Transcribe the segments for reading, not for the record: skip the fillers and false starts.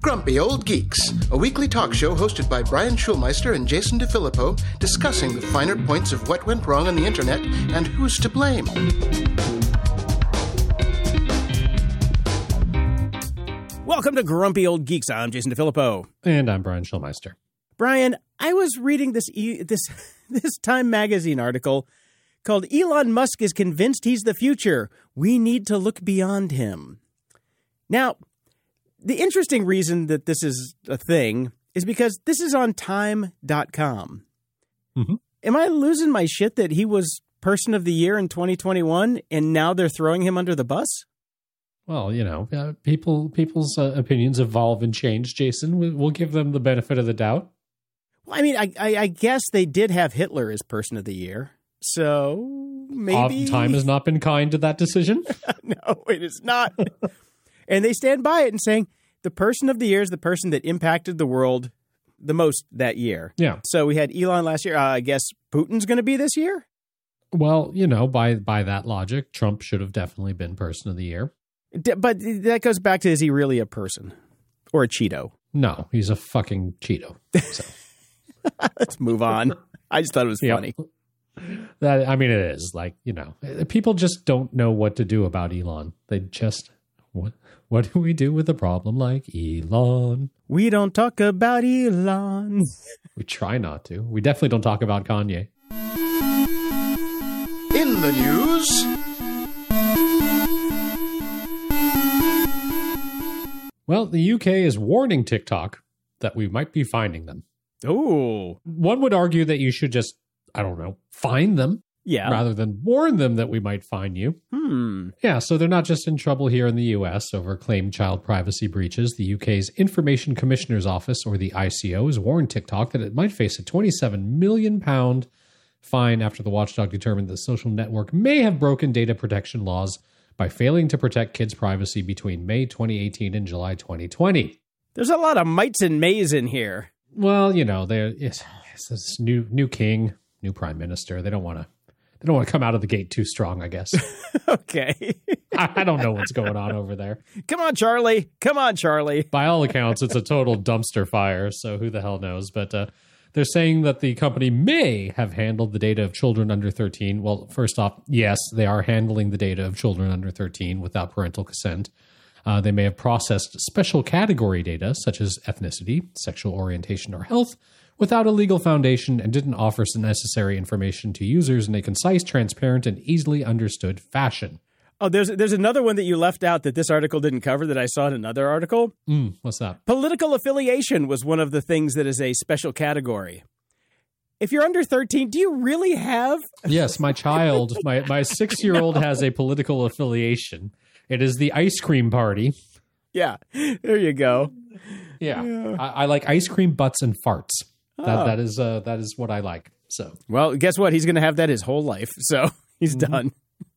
Grumpy Old Geeks, a weekly talk show hosted by Brian Schulmeister and Jason DeFilippo, discussing the finer points of what went wrong on the internet and who's to blame. Welcome to Grumpy Old Geeks. I'm Jason DeFilippo. And I'm Brian Schulmeister. Brian, I was reading this Time Magazine article called Elon Musk is convinced he's the future. We need to look beyond him. Now, the interesting reason that this is a thing is because this is on time.com. Mm-hmm. Am I losing my shit that he was Person of the Year in 2021 and now they're throwing him under the bus? Well, you know, people's opinions evolve and change, Jason. We'll give them the benefit of the doubt. Well, I mean, I guess they did have Hitler as Person of the Year. So maybe time has not been kind to that decision. No, it is not. And they stand by it and saying the Person of the Year is the person that impacted the world the most that year. Yeah. So we had Elon last year. I guess Putin's going to be this year. Well, you know, by that logic, Trump should have definitely been Person of the Year. But that goes back to, is he really a person or a Cheeto? No, he's a fucking Cheeto. So. Let's move on. I just thought it was funny. That, I mean, it is like, you know, people just don't know what to do about Elon. They just... What do we do with a problem like Elon? We don't talk about Elon. We try not to. We definitely don't talk about Kanye. In the news. Well, the UK is warning TikTok that we might be finding them. Oh. One would argue that you should just, I don't know, find them. Yeah. Rather than warn them that we might fine you. Yeah, so they're not just in trouble here in the U.S. over claimed child privacy breaches. The U.K.'s Information Commissioner's Office, or the ICO, has warned TikTok that it might face a £27 million fine after the watchdog determined the social network may have broken data protection laws by failing to protect kids' privacy between May 2018 and July 2020. There's a lot of mites and mays in here. Well, you know, there is this new king, new prime minister. They don't want to come out of the gate too strong, I guess. Okay. I don't know what's going on over there. Come on, Charlie. By all accounts, it's a total dumpster fire, so who the hell knows. But they're saying that the company may have handled the data of children under 13. Well, first off, yes, they are handling the data of children under 13 without parental consent. They may have processed special category data, such as ethnicity, sexual orientation, or health, without a legal foundation and didn't offer some necessary information to users in a concise, transparent, and easily understood fashion. Oh, there's another one that you left out that this article didn't cover that I saw in another article. What's that? Political affiliation was one of the things that is a special category. If you're under 13, do you really have? Yes, my child, my 6-year-old has a political affiliation. It is the ice cream party. Yeah, there you go. Yeah. I like ice cream butts and farts. That is what I like. So, well, guess what? He's going to have that his whole life. So he's done.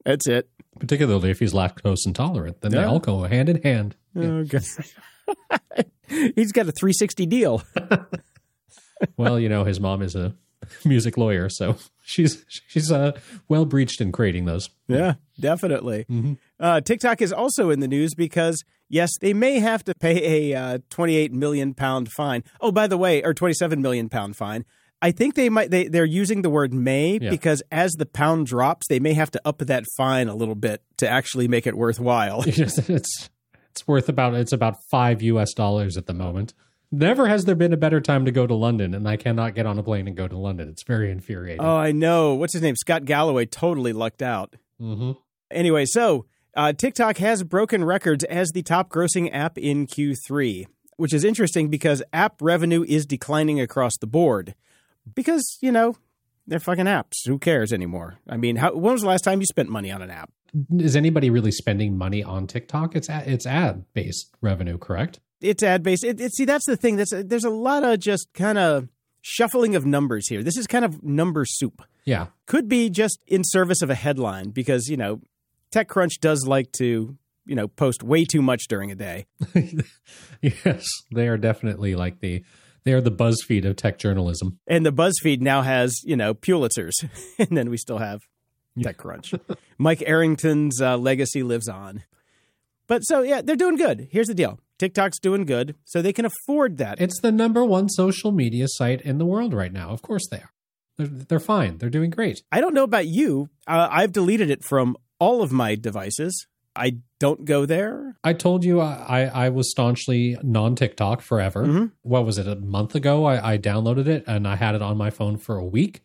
That's it. Particularly if he's lactose intolerant, then they all go hand in hand. Oh, yeah. God. He's got a 360 deal. Well, you know, his mom is a music lawyer, so she's well breached in creating those. Yeah, definitely. Mm-hmm. TikTok is also in the news because, yes, they may have to pay a £28 million fine. Oh, by the way, or £27 million fine. I think they might. They're using the word "may" because as the pound drops, they may have to up that fine a little bit to actually make it worthwhile. It's worth about $5 at the moment. Never has there been a better time to go to London, and I cannot get on a plane and go to London. It's very infuriating. Oh, I know. What's his name? Scott Galloway totally lucked out. Mm-hmm. Anyway, so TikTok has broken records as the top-grossing app in Q3, which is interesting because app revenue is declining across the board because, you know, they're fucking apps. Who cares anymore? I mean, when was the last time you spent money on an app? Is anybody really spending money on TikTok? It's ad-based revenue, correct? It's ad-based. See, that's the thing. There's a lot of just kind of shuffling of numbers here. This is kind of number soup. Yeah. Could be just in service of a headline because, you know, TechCrunch does like to, you know, post way too much during a day. Yes, they are definitely like they are the BuzzFeed of tech journalism. And the BuzzFeed now has, you know, Pulitzers. And then we still have TechCrunch. Mike Arrington's legacy lives on. But so, yeah, they're doing good. Here's the deal. TikTok's doing good, so they can afford that. It's the #1 social media site in the world right now. Of course they are. They're fine. They're doing great. I don't know about you. I've deleted it from all of my devices. I don't go there. I told you I was staunchly non-TikTok forever. Mm-hmm. What was it, a month ago? I downloaded it, and I had it on my phone for a week.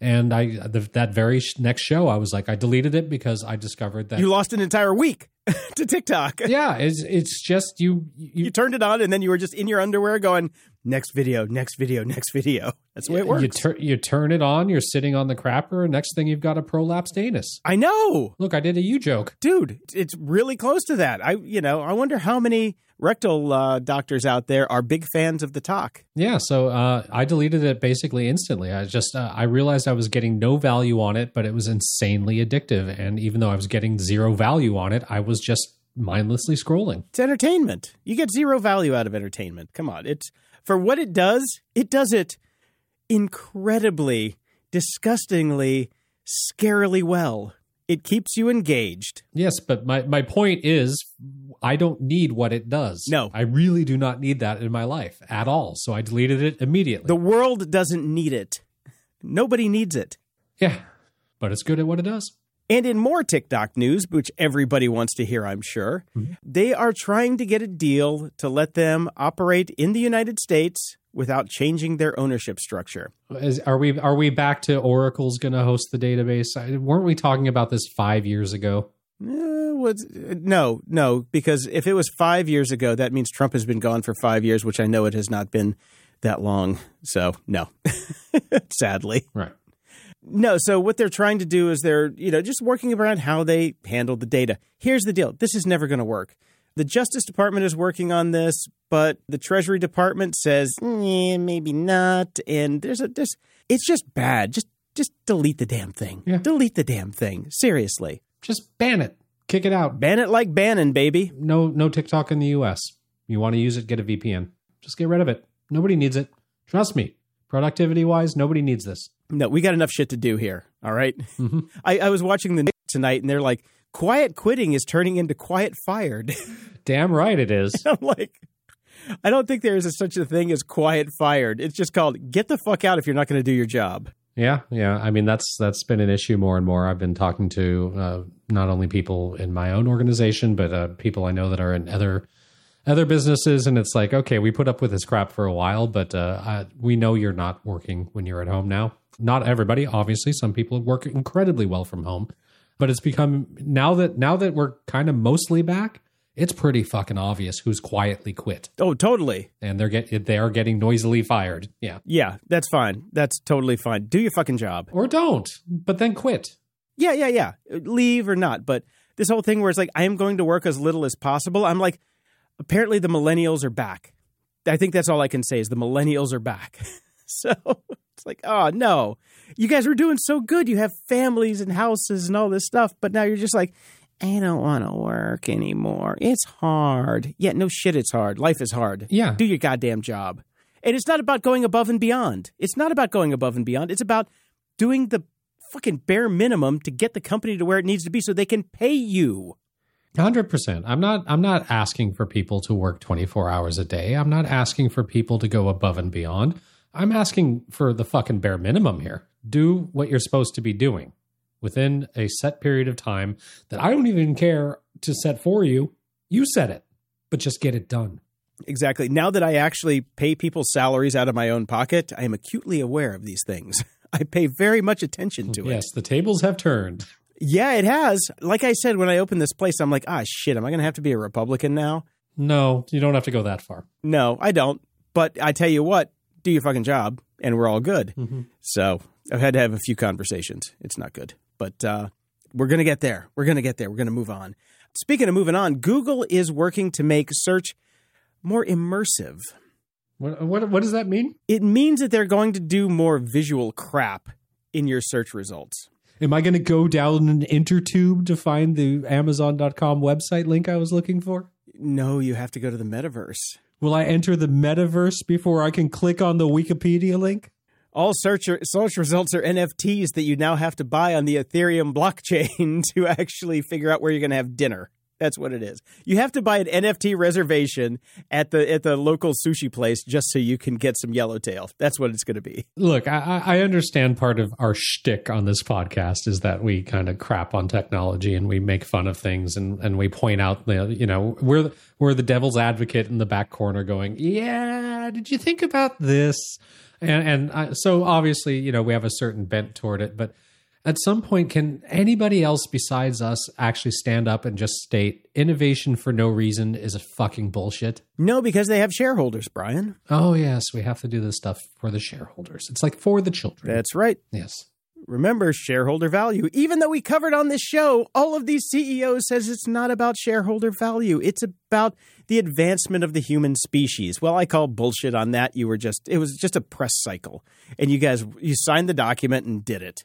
And that very next show, I was like, I deleted it because I discovered that... You lost an entire week to TikTok. Yeah, it's just you... You turned it on, and then you were just in your underwear going, next video, next video, next video. That's the way it works. You turn it on, you're sitting on the crapper, and next thing you've got a prolapsed anus. I know! Look, I did a you joke. Dude, it's really close to that. I wonder how many... rectal doctors out there are big fans of the talk. Yeah, so I deleted it basically instantly. I just I realized I was getting no value on it, but it was insanely addictive. And even though I was getting zero value on it, I was just mindlessly scrolling. It's entertainment. You get zero value out of entertainment. Come on. It's for what it does it incredibly, disgustingly, scarily well. It keeps you engaged. Yes, but my point is I don't need what it does. No. I really do not need that in my life at all. So I deleted it immediately. The world doesn't need it. Nobody needs it. Yeah, but it's good at what it does. And in more TikTok news, which everybody wants to hear, I'm sure, mm-hmm. They are trying to get a deal to let them operate in the United States without changing their ownership structure. Are we back to Oracle's going to host the database? Weren't we talking about this 5 years ago? No, because if it was 5 years ago, that means Trump has been gone for 5 years, which I know it has not been that long. So no, sadly. Right. No. So what they're trying to do is they're, just working around how they handle the data. Here's the deal. This is never going to work. The Justice Department is working on this, but the Treasury Department says, maybe not. And it's just bad. Just delete the damn thing. Yeah. Delete the damn thing. Seriously. Just ban it. Kick it out. Ban it like Bannon, baby. No TikTok in the U.S. You want to use it, get a VPN. Just get rid of it. Nobody needs it. Trust me. Productivity-wise, nobody needs this. No, we got enough shit to do here. All right? Mm-hmm. I was watching the news tonight, and they're like, quiet quitting is turning into quiet fired. Damn right it is. I'm like, I don't think there is such a thing as quiet fired. It's just called get the fuck out if you're not going to do your job. Yeah. I mean, that's been an issue more and more. I've been talking to not only people in my own organization, but people I know that are in other businesses. And it's like, okay, we put up with this crap for a while, but we know you're not working when you're at home now. Not everybody, obviously. Some people work incredibly well from home. But it's become now that we're kind of mostly back, it's pretty fucking obvious who's quietly quit. Oh, totally. And they are getting noisily fired. Yeah. Yeah, that's fine. That's totally fine. Do your fucking job. Or don't, but then quit. Yeah. Leave or not. But this whole thing where it's like, I am going to work as little as possible. I'm like, apparently the millennials are back. I think that's all I can say is the millennials are back. So it's like, oh, no, you guys were doing so good. You have families and houses and all this stuff. But now you're just like, I don't want to work anymore. It's hard. Yeah, no shit. It's hard. Life is hard. Yeah. Do your goddamn job. And it's not about going above and beyond. It's not about going above and beyond. It's about doing the fucking bare minimum to get the company to where it needs to be so they can pay you. 100%. I'm not asking for people to work 24 hours a day. I'm not asking for people to go above and beyond. I'm asking for the fucking bare minimum here. Do what you're supposed to be doing within a set period of time that I don't even care to set for you. You set it, but just get it done. Exactly. Now that I actually pay people's salaries out of my own pocket, I am acutely aware of these things. I pay very much attention to it. Yes, the tables have turned. Yeah, it has. Like I said, when I opened this place, I'm like, shit, am I going to have to be a Republican now? No, you don't have to go that far. No, I don't. But I tell you what. Do your fucking job, and we're all good. Mm-hmm. So I've had to have a few conversations. It's not good. But we're going to get there. We're going to get there. We're going to move on. Speaking of moving on, Google is working to make search more immersive. What does that mean? It means that they're going to do more visual crap in your search results. Am I going to go down an intertube to find the Amazon.com website link I was looking for? No, you have to go to the metaverse. Will I enter the metaverse before I can click on the Wikipedia link? All search results are NFTs that you now have to buy on the Ethereum blockchain to actually figure out where you're going to have dinner. That's what it is. You have to buy an NFT reservation at the local sushi place just so you can get some yellowtail. That's what it's going to be. Look, I understand part of our shtick on this podcast is that we kind of crap on technology and we make fun of things and we point out, we're the devil's advocate in the back corner going, yeah, did you think about this? And so obviously, we have a certain bent toward it, but at some point, can anybody else besides us actually stand up and just state innovation for no reason is a fucking bullshit? No, because they have shareholders, Brian. Oh, yes. We have to do this stuff for the shareholders. It's like for the children. That's right. Yes. Remember, shareholder value. Even though we covered on this show, all of these CEOs says it's not about shareholder value. It's about the advancement of the human species. Well, I call bullshit on that. It was just a press cycle. And you signed the document and did it.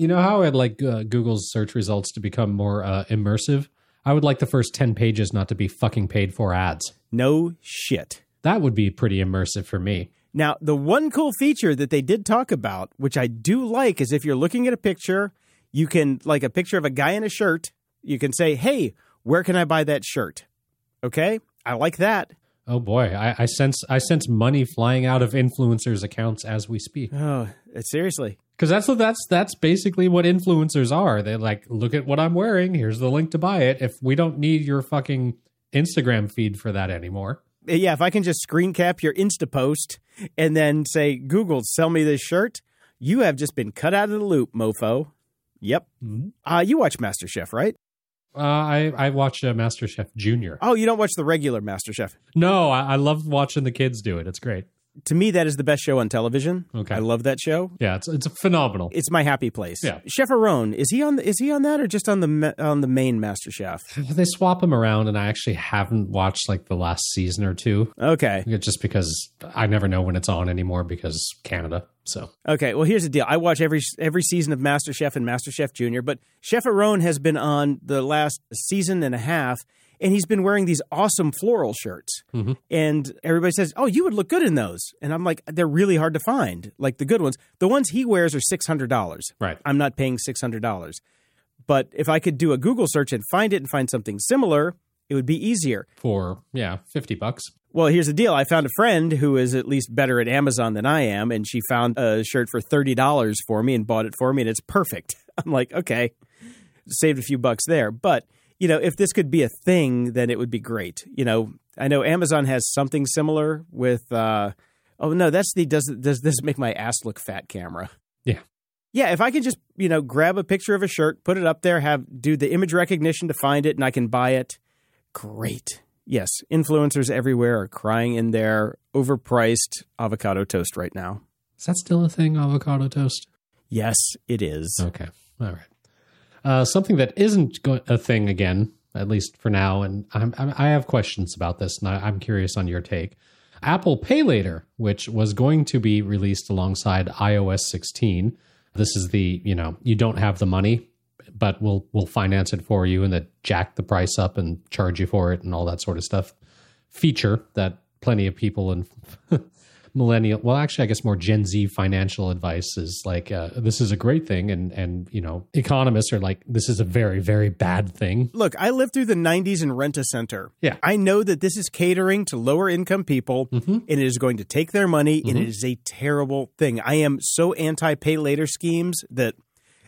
You know how I'd like Google's search results to become more immersive? I would like the first 10 pages not to be fucking paid for ads. No shit. That would be pretty immersive for me. Now, the one cool feature that they did talk about, which I do like, is if you're looking at a picture, you can, like a picture of a guy in a shirt, you can say, hey, where can I buy that shirt? Okay? I like that. Oh, boy. I sense money flying out of influencers' accounts as we speak. Oh, seriously. Because that's basically what influencers are. They like, look at what I'm wearing. Here's the link to buy it. If we don't need your fucking Instagram feed for that anymore. Yeah, if I can just screen cap your Insta post and then say, Google, sell me this shirt. You have just been cut out of the loop, mofo. Yep. Mm-hmm. You watch MasterChef, right? I watch MasterChef Junior. Oh, you don't watch the regular MasterChef? No, I love watching the kids do it. It's great. To me, that is the best show on television. Okay. I love that show. Yeah, it's phenomenal. It's my happy place. Yeah. Chef Aron, is he on that or just on the main MasterChef? They swap him around, and I actually haven't watched like the last season or two. Okay. Just because I never know when it's on anymore because Canada. So okay, well, here's the deal. I watch every season of MasterChef and MasterChef Junior, but Chef Aron has been on the last season and a half. And he's been wearing these awesome floral shirts. Mm-hmm. And everybody says, oh, you would look good in those. And I'm like, they're really hard to find, like the good ones. The ones he wears are $600. Right. I'm not paying $600. But if I could do a Google search and find it and find something similar, it would be easier. For, yeah, $50. Well, here's the deal. I found a friend who is at least better at Amazon than I am. And she found a shirt for $30 for me and bought it for me. And it's perfect. I'm like, okay, saved a few bucks there. But if this could be a thing, then it would be great. I know Amazon has something similar with, does this make my ass look fat camera? Yeah. Yeah, if I can just, grab a picture of a shirt, put it up there, do the image recognition to find it, and I can buy it. Great. Yes, influencers everywhere are crying in their overpriced avocado toast right now. Is that still a thing, avocado toast? Yes, it is. Okay. All right. Something that isn't a thing again, at least for now, and I have questions about this, and I'm curious on your take. Apple Pay Later, which was going to be released alongside iOS 16. This is the, you don't have the money, but we'll finance it for you and then jack the price up and charge you for it and all that sort of stuff. Feature that plenty of people and millennial, well, actually, I guess more Gen Z financial advice is like, this is a great thing. And economists are like, this is a very, very bad thing. Look, I lived through the 90s and Rent-A-Center. Yeah. I know that this is catering to lower income people, mm-hmm. and it is going to take their money, mm-hmm. and it is a terrible thing. I am so anti-pay later schemes that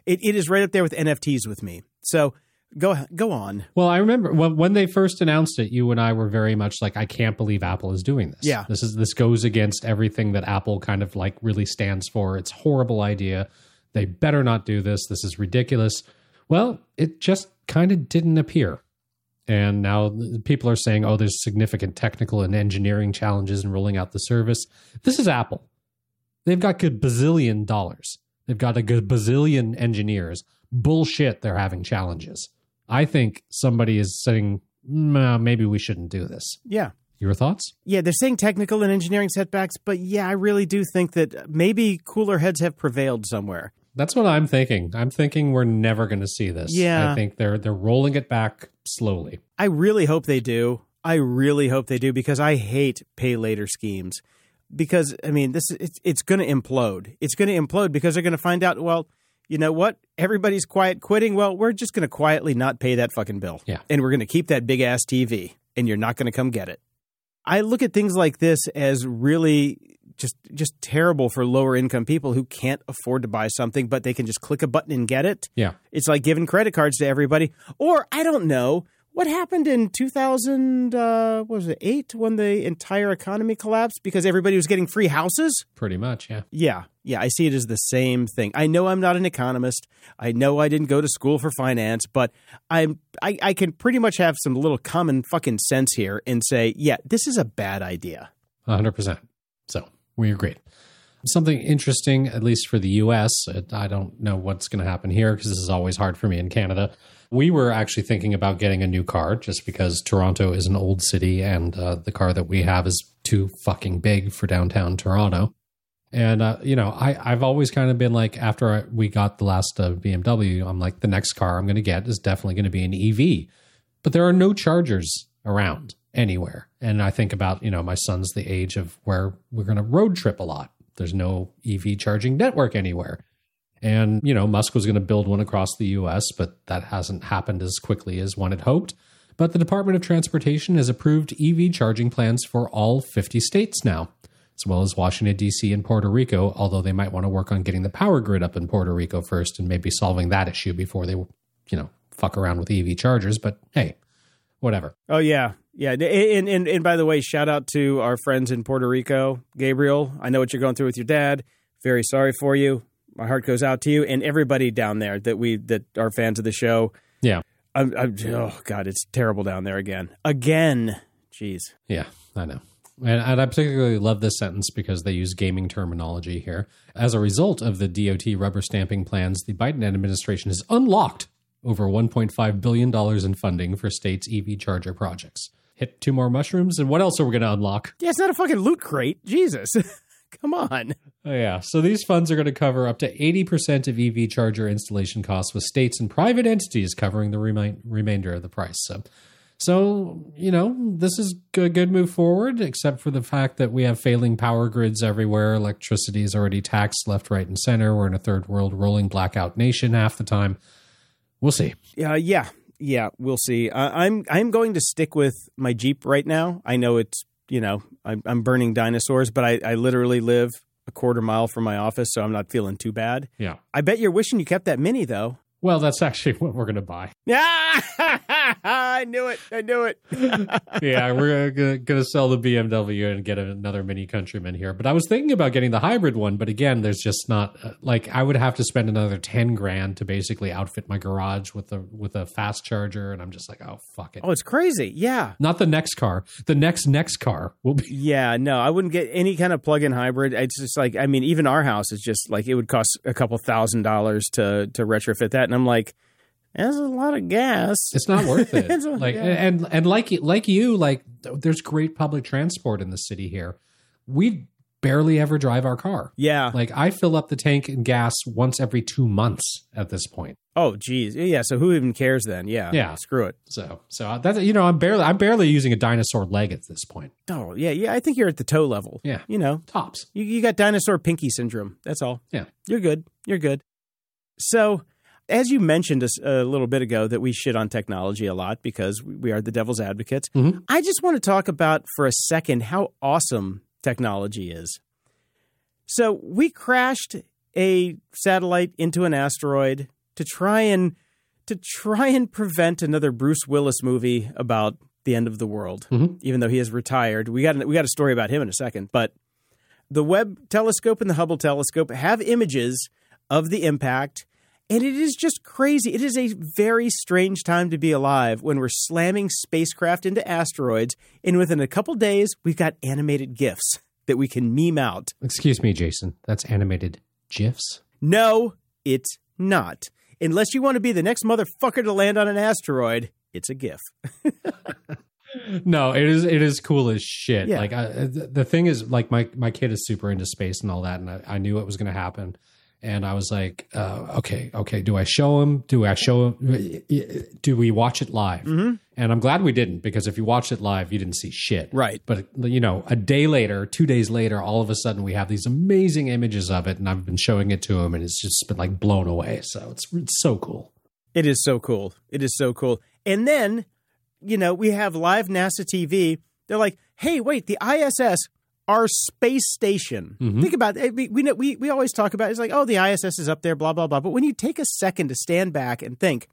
it is right up there with NFTs with me. So go on. Well, I remember when they first announced it, you and I were very much like, I can't believe Apple is doing this. Yeah. This goes against everything that Apple kind of like really stands for. It's a horrible idea. They better not do this. This is ridiculous. Well, it just kind of didn't appear. And now people are saying, oh, there's significant technical and engineering challenges in rolling out the service. This is Apple. They've got a bazillion dollars. They've got a bazillion engineers. Bullshit, they're having challenges. I think somebody is saying, maybe we shouldn't do this. Yeah. Your thoughts? Yeah, they're saying technical and engineering setbacks, but yeah, I really do think that maybe cooler heads have prevailed somewhere. That's what I'm thinking. I'm thinking we're never going to see this. Yeah. I think they're rolling it back slowly. I really hope they do. I really hope they do because I hate pay later schemes. Because, I mean, it's going to implode. It's going to implode because they're going to find out, well, you know what? Everybody's quiet quitting. Well, we're just going to quietly not pay that fucking bill. Yeah. And we're going to keep that big ass TV and you're not going to come get it. I look at things like this as really just terrible for lower income people who can't afford to buy something, but they can just click a button and get it. Yeah. It's like giving credit cards to everybody. Or I don't know. What happened in 2008 when the entire economy collapsed because everybody was getting free houses? Pretty much, yeah. Yeah. Yeah, I see it as the same thing. I know I'm not an economist. I know I didn't go to school for finance, but I can pretty much have some little common fucking sense here and say, yeah, this is a bad idea. 100%. So we agree. Something interesting, at least for the U.S., I don't know what's going to happen here because this is always hard for me in Canada. We were actually thinking about getting a new car just because Toronto is an old city and the car that we have is too fucking big for downtown Toronto. And, you know, I've always kind of been like, after we got the last BMW, I'm like, the next car I'm going to get is definitely going to be an EV. But there are no chargers around anywhere. And I think about, you know, my son's the age of where we're going to road trip a lot. There's no EV charging network anywhere. And, you know, Musk was going to build one across the U.S., but that hasn't happened as quickly as one had hoped. But the Department of Transportation has approved EV charging plans for all 50 states now, as well as Washington, D.C. and Puerto Rico, although they might want to work on getting the power grid up in Puerto Rico first and maybe solving that issue before they, you know, fuck around with EV chargers. But hey, whatever. Oh, yeah. Yeah. And by the way, shout out to our friends in Puerto Rico. Gabriel, I know what you're going through with your dad. Very sorry for you. My heart goes out to you and everybody down there that are fans of the show. Yeah. Oh, God, it's terrible down there again. Again. Jeez. Yeah, I know. And I particularly love this sentence because they use gaming terminology here. As a result of the DOT rubber stamping plans, the Biden administration has unlocked over $1.5 billion in funding for states' EV charger projects. Hit two more mushrooms, and what else are we going to unlock? Yeah, it's not a fucking loot crate. Jesus. Come on. Oh, yeah. So these funds are going to cover up to 80% of EV charger installation costs, with states and private entities covering the remainder of the price. So, you know, this is a good move forward, except for the fact that we have failing power grids everywhere. Electricity is already taxed left, right, and center. We're in a third world rolling blackout nation half the time. We'll see. Yeah, we'll see. I'm going to stick with my Jeep right now. I know it's, you know, I'm burning dinosaurs, but I literally live a quarter mile from my office, so I'm not feeling too bad. Yeah. I bet you're wishing you kept that Mini, though. Well, that's actually what we're going to buy. I knew it. Yeah, we're going to sell the BMW and get another Mini Countryman here. But I was thinking about getting the hybrid one. But again, there's just not like I would have to spend another $10,000 to basically outfit my garage with a fast charger. And I'm just like, oh, fuck it. Oh, it's crazy. Yeah. Not the next car. The next car will be. Yeah, no, I wouldn't get any kind of plug-in hybrid. It's just like, I mean, even our house is just like it would cost a couple $1,000 to retrofit that. And I'm like, that's a lot of gas. It's not worth it. And like there's great public transport in the city here. We barely ever drive our car. Yeah. Like I fill up the tank and gas once every 2 months at this point. Oh, geez. Yeah. So who even cares then? Yeah. Yeah. Screw it. So that's, you know, I'm barely using a dinosaur leg at this point. Oh, yeah. Yeah. I think you're at the toe level. Yeah. You know, tops. You got dinosaur pinky syndrome. That's all. Yeah. You're good. So, as you mentioned a little bit ago that we shit on technology a lot because we are the devil's advocates, mm-hmm. I just want to talk about for a second how awesome technology is. So we crashed a satellite into an asteroid to try and prevent another Bruce Willis movie about the end of the world, mm-hmm. even though he is retired. We got a story about him in a second. But the Webb telescope and the Hubble telescope have images of the impact. And it is just crazy. It is a very strange time to be alive when we're slamming spacecraft into asteroids. And within a couple days, we've got animated GIFs that we can meme out. Excuse me, Jason. That's animated GIFs? No, it's not. Unless you want to be the next motherfucker to land on an asteroid, it's a GIF. No, it is cool as shit. Yeah. Like the thing is, like my kid is super into space and all that. And I knew it was going to happen. And I was like, okay, do I show him? Do we watch it live? Mm-hmm. And I'm glad we didn't, because if you watched it live, you didn't see shit. Right. But, you know, a day later, 2 days later, all of a sudden we have these amazing images of it. And I've been showing it to him and it's just been like blown away. So it's so cool. It is so cool. It is so cool. And then, you know, we have live NASA TV. They're like, hey, wait, the ISS, our space station. Mm-hmm. Think about it. We always talk about it. It's like, oh, the ISS is up there, blah, blah, blah. But when you take a second to stand back and think,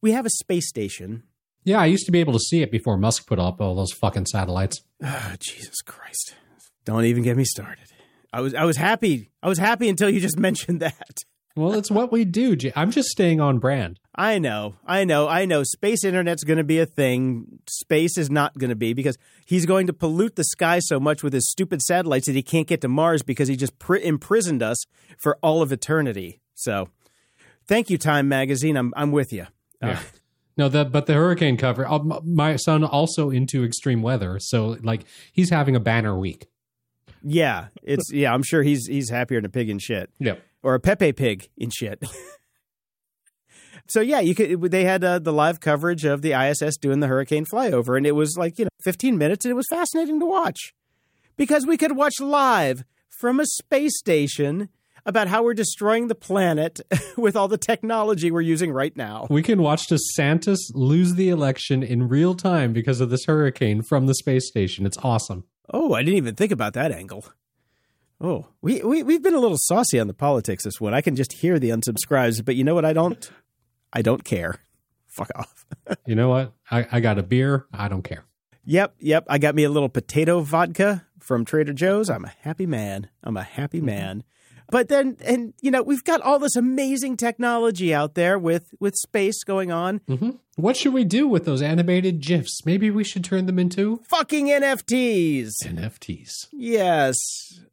we have a space station. Yeah, I used to be able to see it before Musk put up all those fucking satellites. Oh, Jesus Christ. Don't even get me started. I was happy. I was happy until you just mentioned that. Well, it's what we do. I'm just staying on brand. I know. Space internet's going to be a thing. Space is not going to be, because he's going to pollute the sky so much with his stupid satellites that he can't get to Mars, because he just imprisoned us for all of eternity. So thank you, Time Magazine. I'm with you. Yeah. No, but the hurricane cover, my son also into extreme weather. So like he's having a banner week. Yeah. I'm sure he's happier than a pig in shit. Yep. Or a Pepe pig in shit. So yeah, they had the live coverage of the ISS doing the hurricane flyover, and it was like, 15 minutes, and it was fascinating to watch, because we could watch live from a space station about how we're destroying the planet with all the technology we're using right now. We can watch DeSantis lose the election in real time because of this hurricane from the space station. It's awesome. Oh, I didn't even think about that angle. Oh, we've been a little saucy on the politics this one. I can just hear the unsubscribes, but you know what? I don't care. Fuck off. You know what? I got a beer. I don't care. Yep. I got me a little potato vodka from Trader Joe's. I'm a happy man. But then, and we've got all this amazing technology out there with space going on. Mm-hmm. What should we do with those animated GIFs? Maybe we should turn them into fucking NFTs. NFTs. Yes.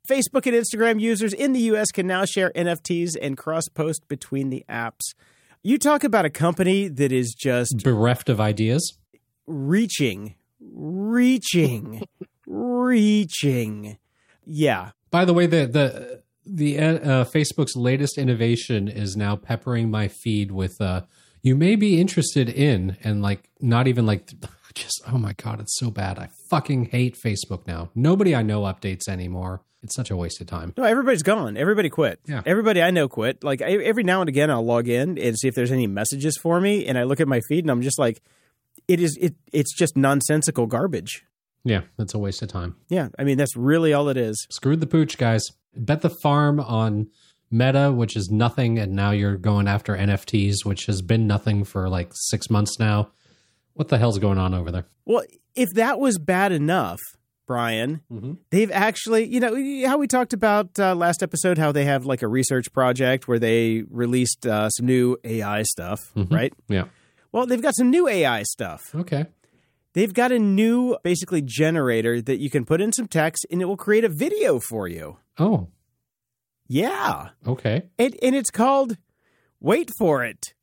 Facebook and Instagram users in the U.S. can now share NFTs and cross-post between the apps. You talk about a company that is just bereft of ideas. Reaching. Yeah. By the way, the Facebook's latest innovation is now peppering my feed with you may be interested in, and like not even like just, oh my God, it's so bad. I fucking hate Facebook now. Nobody I know updates anymore. It's such a waste of time. No, everybody's gone. Everybody quit. Yeah. Everybody I know quit. Like every now and again I'll log in and see if there's any messages for me, and I look at my feed and I'm just like, it's just nonsensical garbage. Yeah, that's a waste of time. Yeah, I mean, that's really all it is. Screwed the pooch, guys. Bet the farm on Meta, which is nothing, and now you're going after NFTs, which has been nothing for like 6 months now. What the hell's going on over there? Well, if that was bad enough, Brian, mm-hmm. They've actually, how we talked about last episode, how they have like a research project where they released some new AI stuff, mm-hmm. right? Yeah. Well, they've got some new AI stuff. Okay. They've got a new, basically, generator that you can put in some text, and it will create a video for you. Oh. Yeah. Okay. And it's called, wait for it.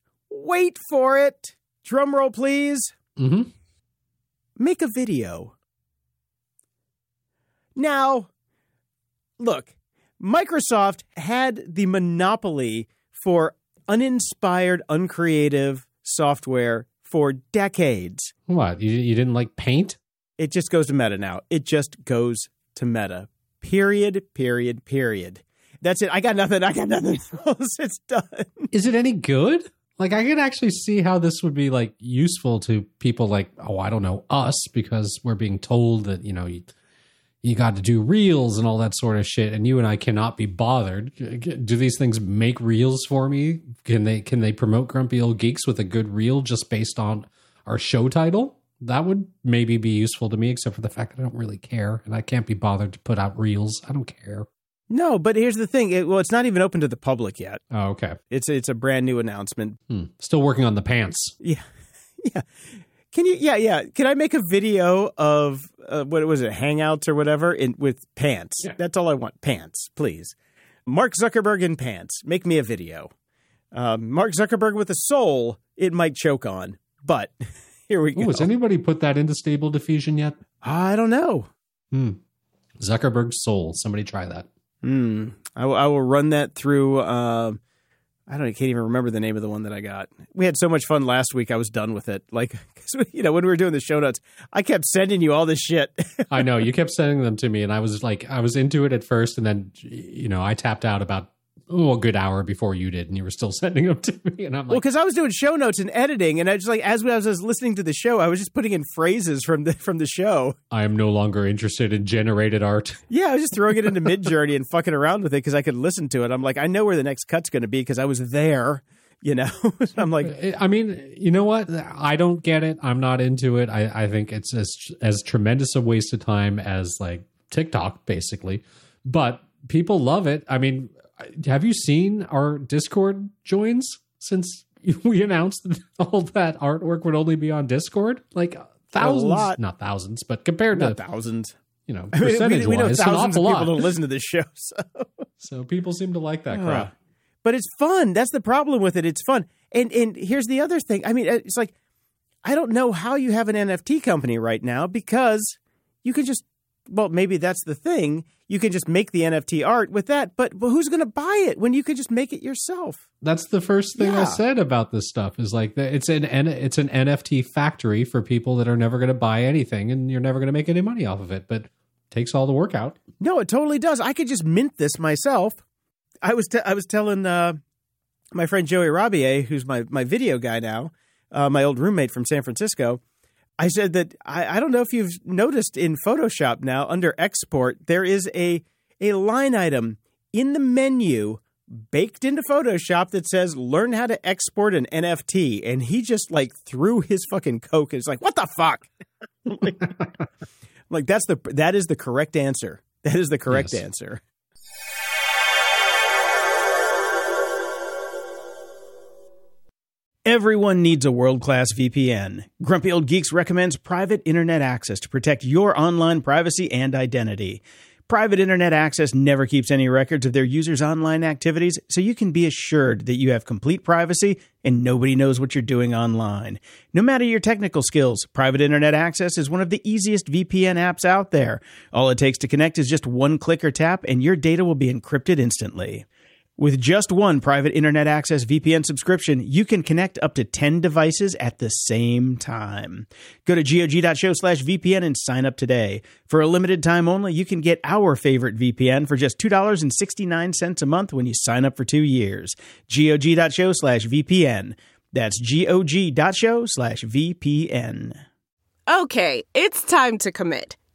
Drum roll, please. Mm-hmm. Make a video. Now, look, Microsoft had the monopoly for uninspired, uncreative software for decades. What? You didn't like Paint? It just goes to Meta now. It just goes to Meta. Period. That's it. I got nothing else. It's done. Is it any good? Like, I could actually see how this would be, like, useful to people like, oh, I don't know, us, because we're being told that, you got to do reels and all that sort of shit, and you and I cannot be bothered. Do these things make reels for me? Can they promote Grumpy Old Geeks with a good reel just based on our show title? That would maybe be useful to me, except for the fact that I don't really care, and I can't be bothered to put out reels. I don't care. No, but here's the thing. It's not even open to the public yet. Oh, okay. It's a brand new announcement. Still working on the pants. Yeah. Yeah. Can I make a video of, what was it, Hangouts or whatever, with pants? Yeah. That's all I want. Pants, please. Mark Zuckerberg in pants. Make me a video. Mark Zuckerberg with a soul, it might choke on. But here we go. Ooh, has anybody put that into Stable Diffusion yet? I don't know. Zuckerberg's soul. Somebody try that. I will run that through I can't even remember the name of the one that I got. We had so much fun last week. I was done with it. Like, you know, when we were doing the show notes, I kept sending you all this shit. I know. You kept sending them to me. And I was like, I was into it at first. And then, you know, I tapped out about a good hour before you did. And you were still sending them to me. And I'm like, well, because I was doing show notes and editing. And I just like, as I was listening to the show, I was just putting in phrases from the show. I am no longer interested in generated art. Yeah. I was just throwing it into Midjourney and fucking around with it because I could listen to it. I'm like, I know where the next cut's going to be because I was there, you know? I'm like, I mean, you know what? I don't get it. I'm not into it. I think it's as tremendous a waste of time as like TikTok, basically. But people love it. I mean, have you seen our Discord joins since we announced that all that artwork would only be on Discord? Like thousands, not thousands, but compared to thousands, you know, percentage-wise, we know thousands of people don't listen to this show. So people seem to like that crap. But it's fun. That's the problem with it. It's fun. And here's the other thing. I mean, it's like, I don't know how you have an NFT company right now because you can just, well, maybe that's the thing. You can just make the NFT art with that, but who's going to buy it when you can just make it yourself? That's the first thing I said about this stuff is like it's an NFT factory for people that are never going to buy anything, and you're never going to make any money off of it, but it takes all the work out. No, it totally does. I could just mint this myself. I was telling my friend Joey Rabier, who's my video guy now, my old roommate from San Francisco. I said that I don't know if you've noticed in Photoshop now under export, there is a line item in the menu baked into Photoshop that says learn how to export an NFT. And he just like threw his fucking Coke and is like, what the fuck? like that is the correct answer. That is the correct answer. Everyone needs a world-class VPN. Grumpy Old Geeks recommends Private Internet Access to protect your online privacy and identity. Private Internet Access never keeps any records of their users' online activities, so you can be assured that you have complete privacy and nobody knows what you're doing online. No matter your technical skills, Private Internet Access is one of the easiest VPN apps out there. All it takes to connect is just one click or tap, and your data will be encrypted instantly. With just one Private Internet Access VPN subscription, you can connect up to 10 devices at the same time. Go to gog.show/VPN and sign up today. For a limited time only, you can get our favorite VPN for just $2.69 a month when you sign up for 2 years. gog.show/VPN. That's gog.show/VPN. Okay, it's time to commit.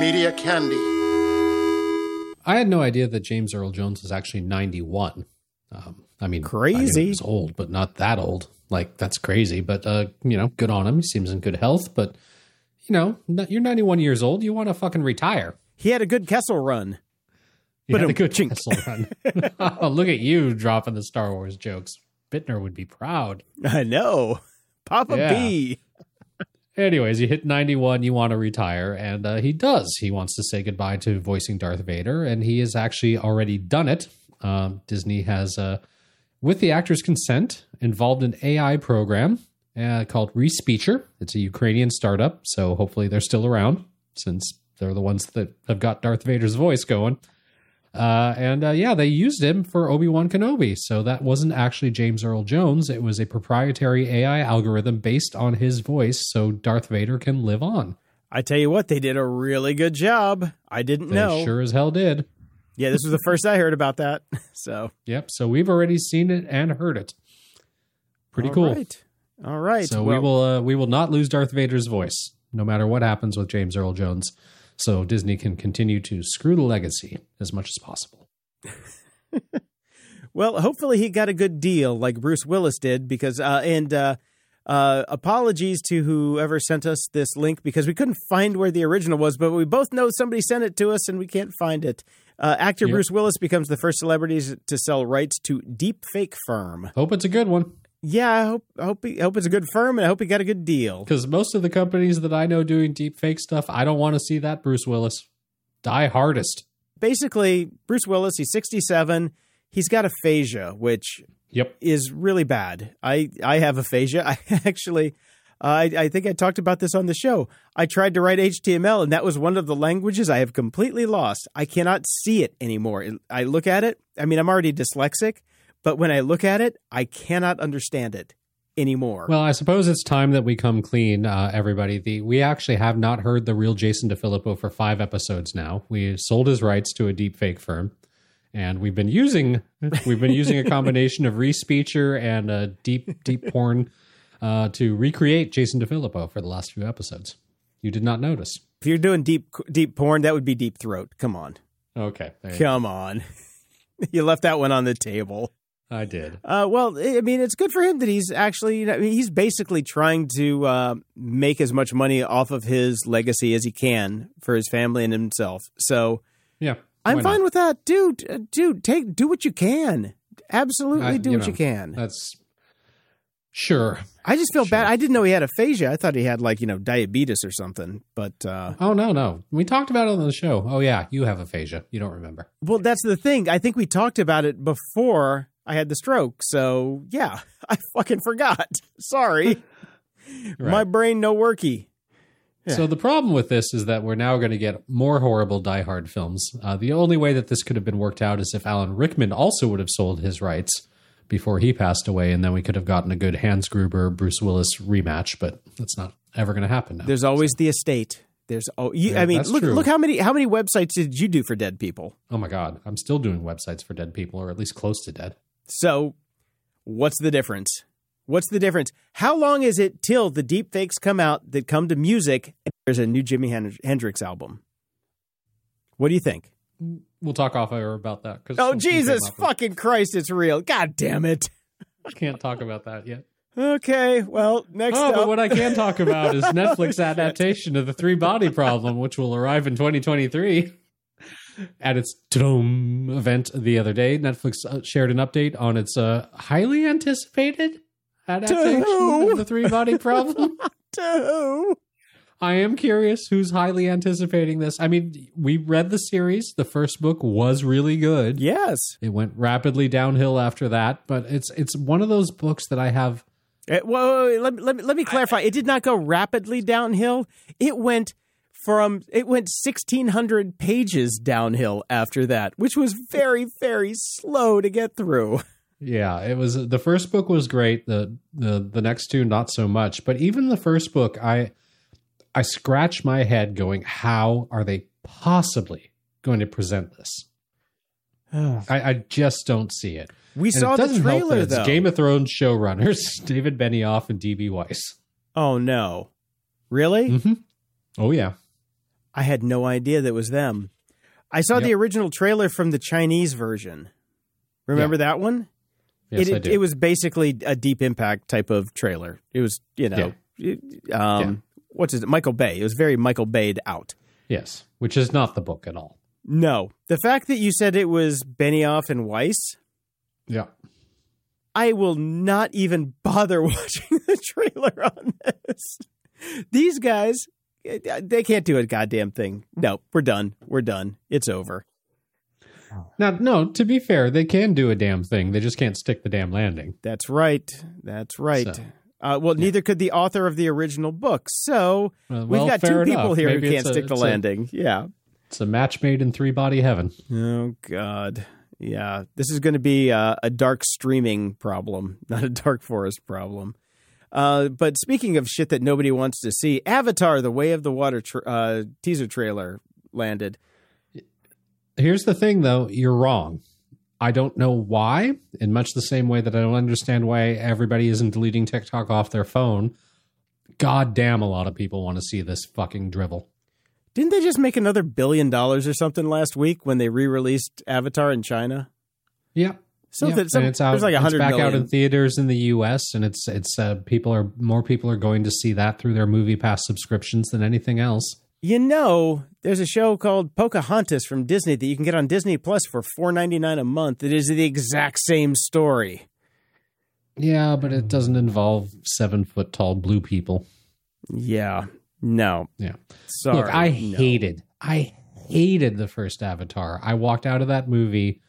Media candy. I had no idea that James Earl Jones was actually 91. I mean, crazy. I he was old, but not that old. Like, that's crazy, but, you know, good on him. He seems in good health, but, you know, you're 91 years old. You want to fucking retire. He had a good Kessel run. Kessel run. Look at you dropping the Star Wars jokes. Bittner would be proud. I know. Papa B. Anyways, you hit 91, you want to retire, and he does. He wants to say goodbye to voicing Darth Vader, and he has actually already done it. Disney has, with the actor's consent, involved an AI program called Respeecher. It's a Ukrainian startup, so hopefully they're still around since they're the ones that have got Darth Vader's voice going. They used him for Obi-Wan Kenobi. So that wasn't actually James Earl Jones. It was a proprietary AI algorithm based on his voice so Darth Vader can live on. I tell you what, they did a really good job. I didn't know. They sure as hell did. Yeah, this was the first I heard about that. So, yep. So we've already seen it and heard it. Pretty cool. Right. All right. So we will not lose Darth Vader's voice, no matter what happens with James Earl Jones. So Disney can continue to screw the legacy as much as possible. Well, hopefully he got a good deal like Bruce Willis did, because apologies to whoever sent us this link, because we couldn't find where the original was, but we both know somebody sent it to us and we can't find it. Actor Bruce Willis becomes the first celebrity to sell rights to deepfake firm. Hope it's a good one. Yeah, I hope it's a good firm, and I hope he got a good deal. Because most of the companies that I know doing deep fake stuff, I don't want to see that, Bruce Willis. Die hardest. Basically, Bruce Willis, he's 67. He's got aphasia, which is really bad. I have aphasia. I actually, I think I talked about this on the show. I tried to write HTML, and that was one of the languages I have completely lost. I cannot see it anymore. I look at it. I mean, I'm already dyslexic. But when I look at it, I cannot understand it anymore. Well, I suppose it's time that we come clean, everybody. We actually have not heard the real Jason DeFilippo for 5 episodes now. We sold his rights to a deepfake firm, and we've been using a combination of Respeecher and deep porn to recreate Jason DeFilippo for the last few episodes. You did not notice. If you're doing deep porn, that would be deep throat. Come on. Okay. Come on. You left that one on the table. I did. It's good for him that he's actually, he's basically trying to make as much money off of his legacy as he can for his family and himself. So yeah, I'm fine with that. Dude, do what you can. Absolutely do what you can. That's sure. I just feel bad. I didn't know he had aphasia. I thought he had diabetes or something, but. Oh, no. We talked about it on the show. Oh yeah. You have aphasia. You don't remember. Well, that's the thing. I think we talked about it before I had the stroke, so yeah, I fucking forgot. Sorry. Right. My brain no worky. Yeah. So the problem with this is that we're now going to get more horrible Die Hard films. The only way that this could have been worked out is if Alan Rickman also would have sold his rights before he passed away, and then we could have gotten a good Hans Gruber, Bruce Willis rematch, but that's not ever going to happen now. There's always the estate. Look how many websites did you do for dead people? Oh my God. I'm still doing websites for dead people, or at least close to dead. So what's the difference? How long is it till the deep fakes come out that come to music and there's a new Jimi Hendrix album? What do you think? We'll talk off air about that. Oh, Jesus fucking Christ, it's real. God damn it. I can't talk about that yet. Okay, well, next up. Oh, but what I can talk about is Netflix adaptation of the Three-Body Problem, which will arrive in 2023. At its Dome event the other day, Netflix shared an update on its highly anticipated adaptation of the Three-Body Problem. To who? I am curious who's highly anticipating this. I mean, we read the series. The first book was really good. Yes. It went rapidly downhill after that, but it's one of those books that I have... Let me clarify. It did not go rapidly downhill. It went 1,600 pages downhill after that, which was very, very slow to get through. Yeah, it was. The first book was great. The next two, not so much. But even the first book, I scratch my head going, how are they possibly going to present this? I just don't see it. We saw the trailer, though. It's Game of Thrones showrunners, David Benioff and D.B. Weiss. Oh, no. Really? Mm-hmm. Oh, yeah. I had no idea that was them. I saw the original trailer from the Chinese version. Remember that one? Yes, I do. It was basically a Deep Impact type of trailer. It was, what's it? Michael Bay. It was very Michael Bay'd out. Yes, which is not the book at all. No. The fact that you said it was Benioff and Weiss... Yeah. I will not even bother watching the trailer on this. These guys, they can't do a goddamn thing. No, we're done. We're done. It's over. Now, no, to be fair, they can do a damn thing. They just can't stick the damn landing. That's right. That's right. So, neither could the author of the original book. So we've got two people here who can't stick the landing. Yeah. It's a match made in three-body heaven. Oh, God. Yeah. This is going to be a dark streaming problem, not a dark forest problem. But speaking of shit that nobody wants to see, Avatar, The Way of the Water teaser trailer landed. Here's the thing, though. You're wrong. I don't know why, in much the same way that I don't understand why everybody isn't deleting TikTok off their phone. Goddamn, a lot of people want to see this fucking drivel. Didn't they just make another $1 billion or something last week when they re-released Avatar in China? Yeah. It's out, there's like 100 million. It's back out in theaters in the U.S., and more people are going to see that through their MoviePass subscriptions than anything else. You know, there's a show called Pocahontas from Disney that you can get on Disney Plus for $4.99 a month. It is the exact same story. Yeah, but it doesn't involve 7-foot-tall blue people. Yeah. No. Yeah. Sorry. Look, I hated the first Avatar. I walked out of that movie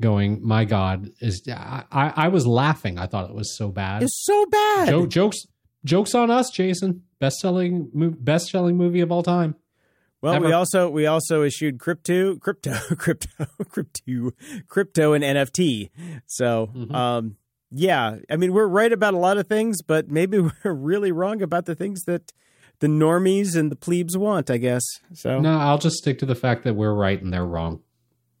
going, my God, I was laughing. I thought it was so bad. It's so bad. Jokes on us, Jason. Best-selling movie of all time. Well, we also issued crypto and NFT. So, yeah, I mean, we're right about a lot of things, but maybe we're really wrong about the things that the normies and the plebes want, I guess. So no, I'll just stick to the fact that we're right and they're wrong.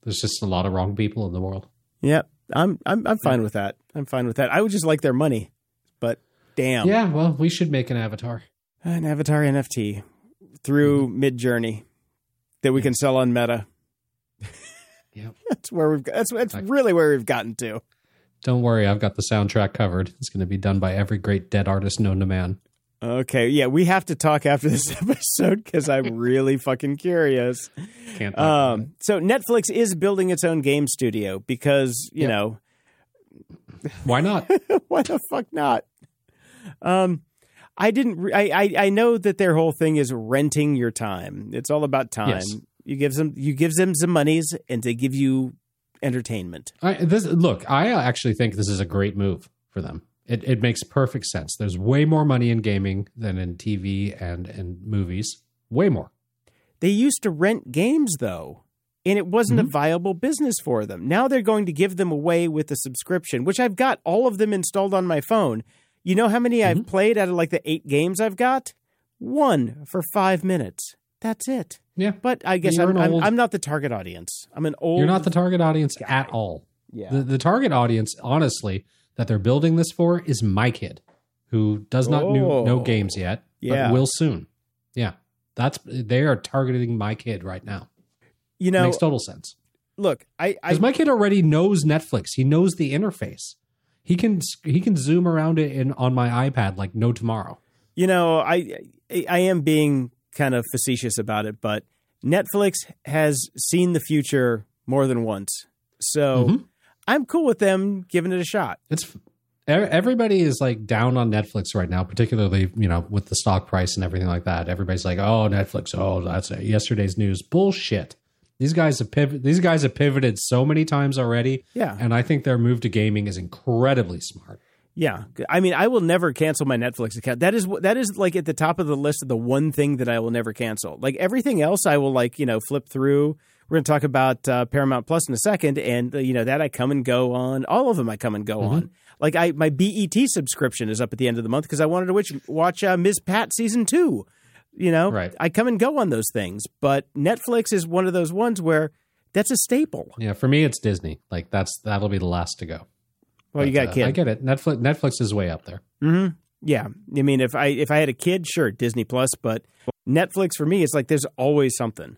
There's just a lot of wrong people in the world. Yeah, I'm fine with that. I'm fine with that. I would just like their money, but damn. Yeah, well, we should make an avatar. An avatar NFT through Midjourney that we can sell on Meta. Yep. That's really where we've gotten to. Don't worry, I've got the soundtrack covered. It's going to be done by every great dead artist known to man. Okay, yeah, we have to talk after this episode because I'm really fucking curious. Can't talk about it. So Netflix is building its own game studio because, you know... Why not? Why the fuck not? I know that their whole thing is renting your time. It's all about time. Yes. You give them some monies and they give you entertainment. I actually think this is a great move for them. It makes perfect sense. There's way more money in gaming than in TV and in movies. Way more. They used to rent games, though, and it wasn't a viable business for them. Now they're going to give them away with a subscription, which I've got all of them installed on my phone. You know how many I've played out of like the 8 games I've got? 1 for 5 minutes. That's it. Yeah. But I guess I'm not the target audience. I'm an old... You're not the target audience at all. Yeah. The target audience, honestly... that they're building this for is my kid, who does not know games yet, but will soon. Yeah, they are targeting my kid right now. You know, it makes total sense. Look, because my kid already knows Netflix. He knows the interface. He can zoom around it on my iPad like no tomorrow. You know, I am being kind of facetious about it, but Netflix has seen the future more than once, so. Mm-hmm. I'm cool with them giving it a shot. Everybody is like down on Netflix right now, particularly, you know, with the stock price and everything like that. Everybody's like, "Oh, Netflix! Oh, that's yesterday's news." Bullshit. These guys have pivoted so many times already. Yeah, and I think their move to gaming is incredibly smart. Yeah, I mean, I will never cancel my Netflix account. That is like at the top of the list of the one thing that I will never cancel. Like everything else, I will like, you know, flip through. We're going to talk about Paramount Plus in a second, and you know that I come and go on. All of them I come and go on. Like my BET subscription is up at the end of the month because I wanted to watch Ms. Pat season 2. You know, right. I come and go on those things, but Netflix is one of those ones where that's a staple. Yeah, for me it's Disney. Like that'll be the last to go. Well, but, you got a kid. I get it. Netflix is way up there. Mm-hmm. Yeah, I mean if I had a kid, sure, Disney Plus, but Netflix for me it's like there's always something.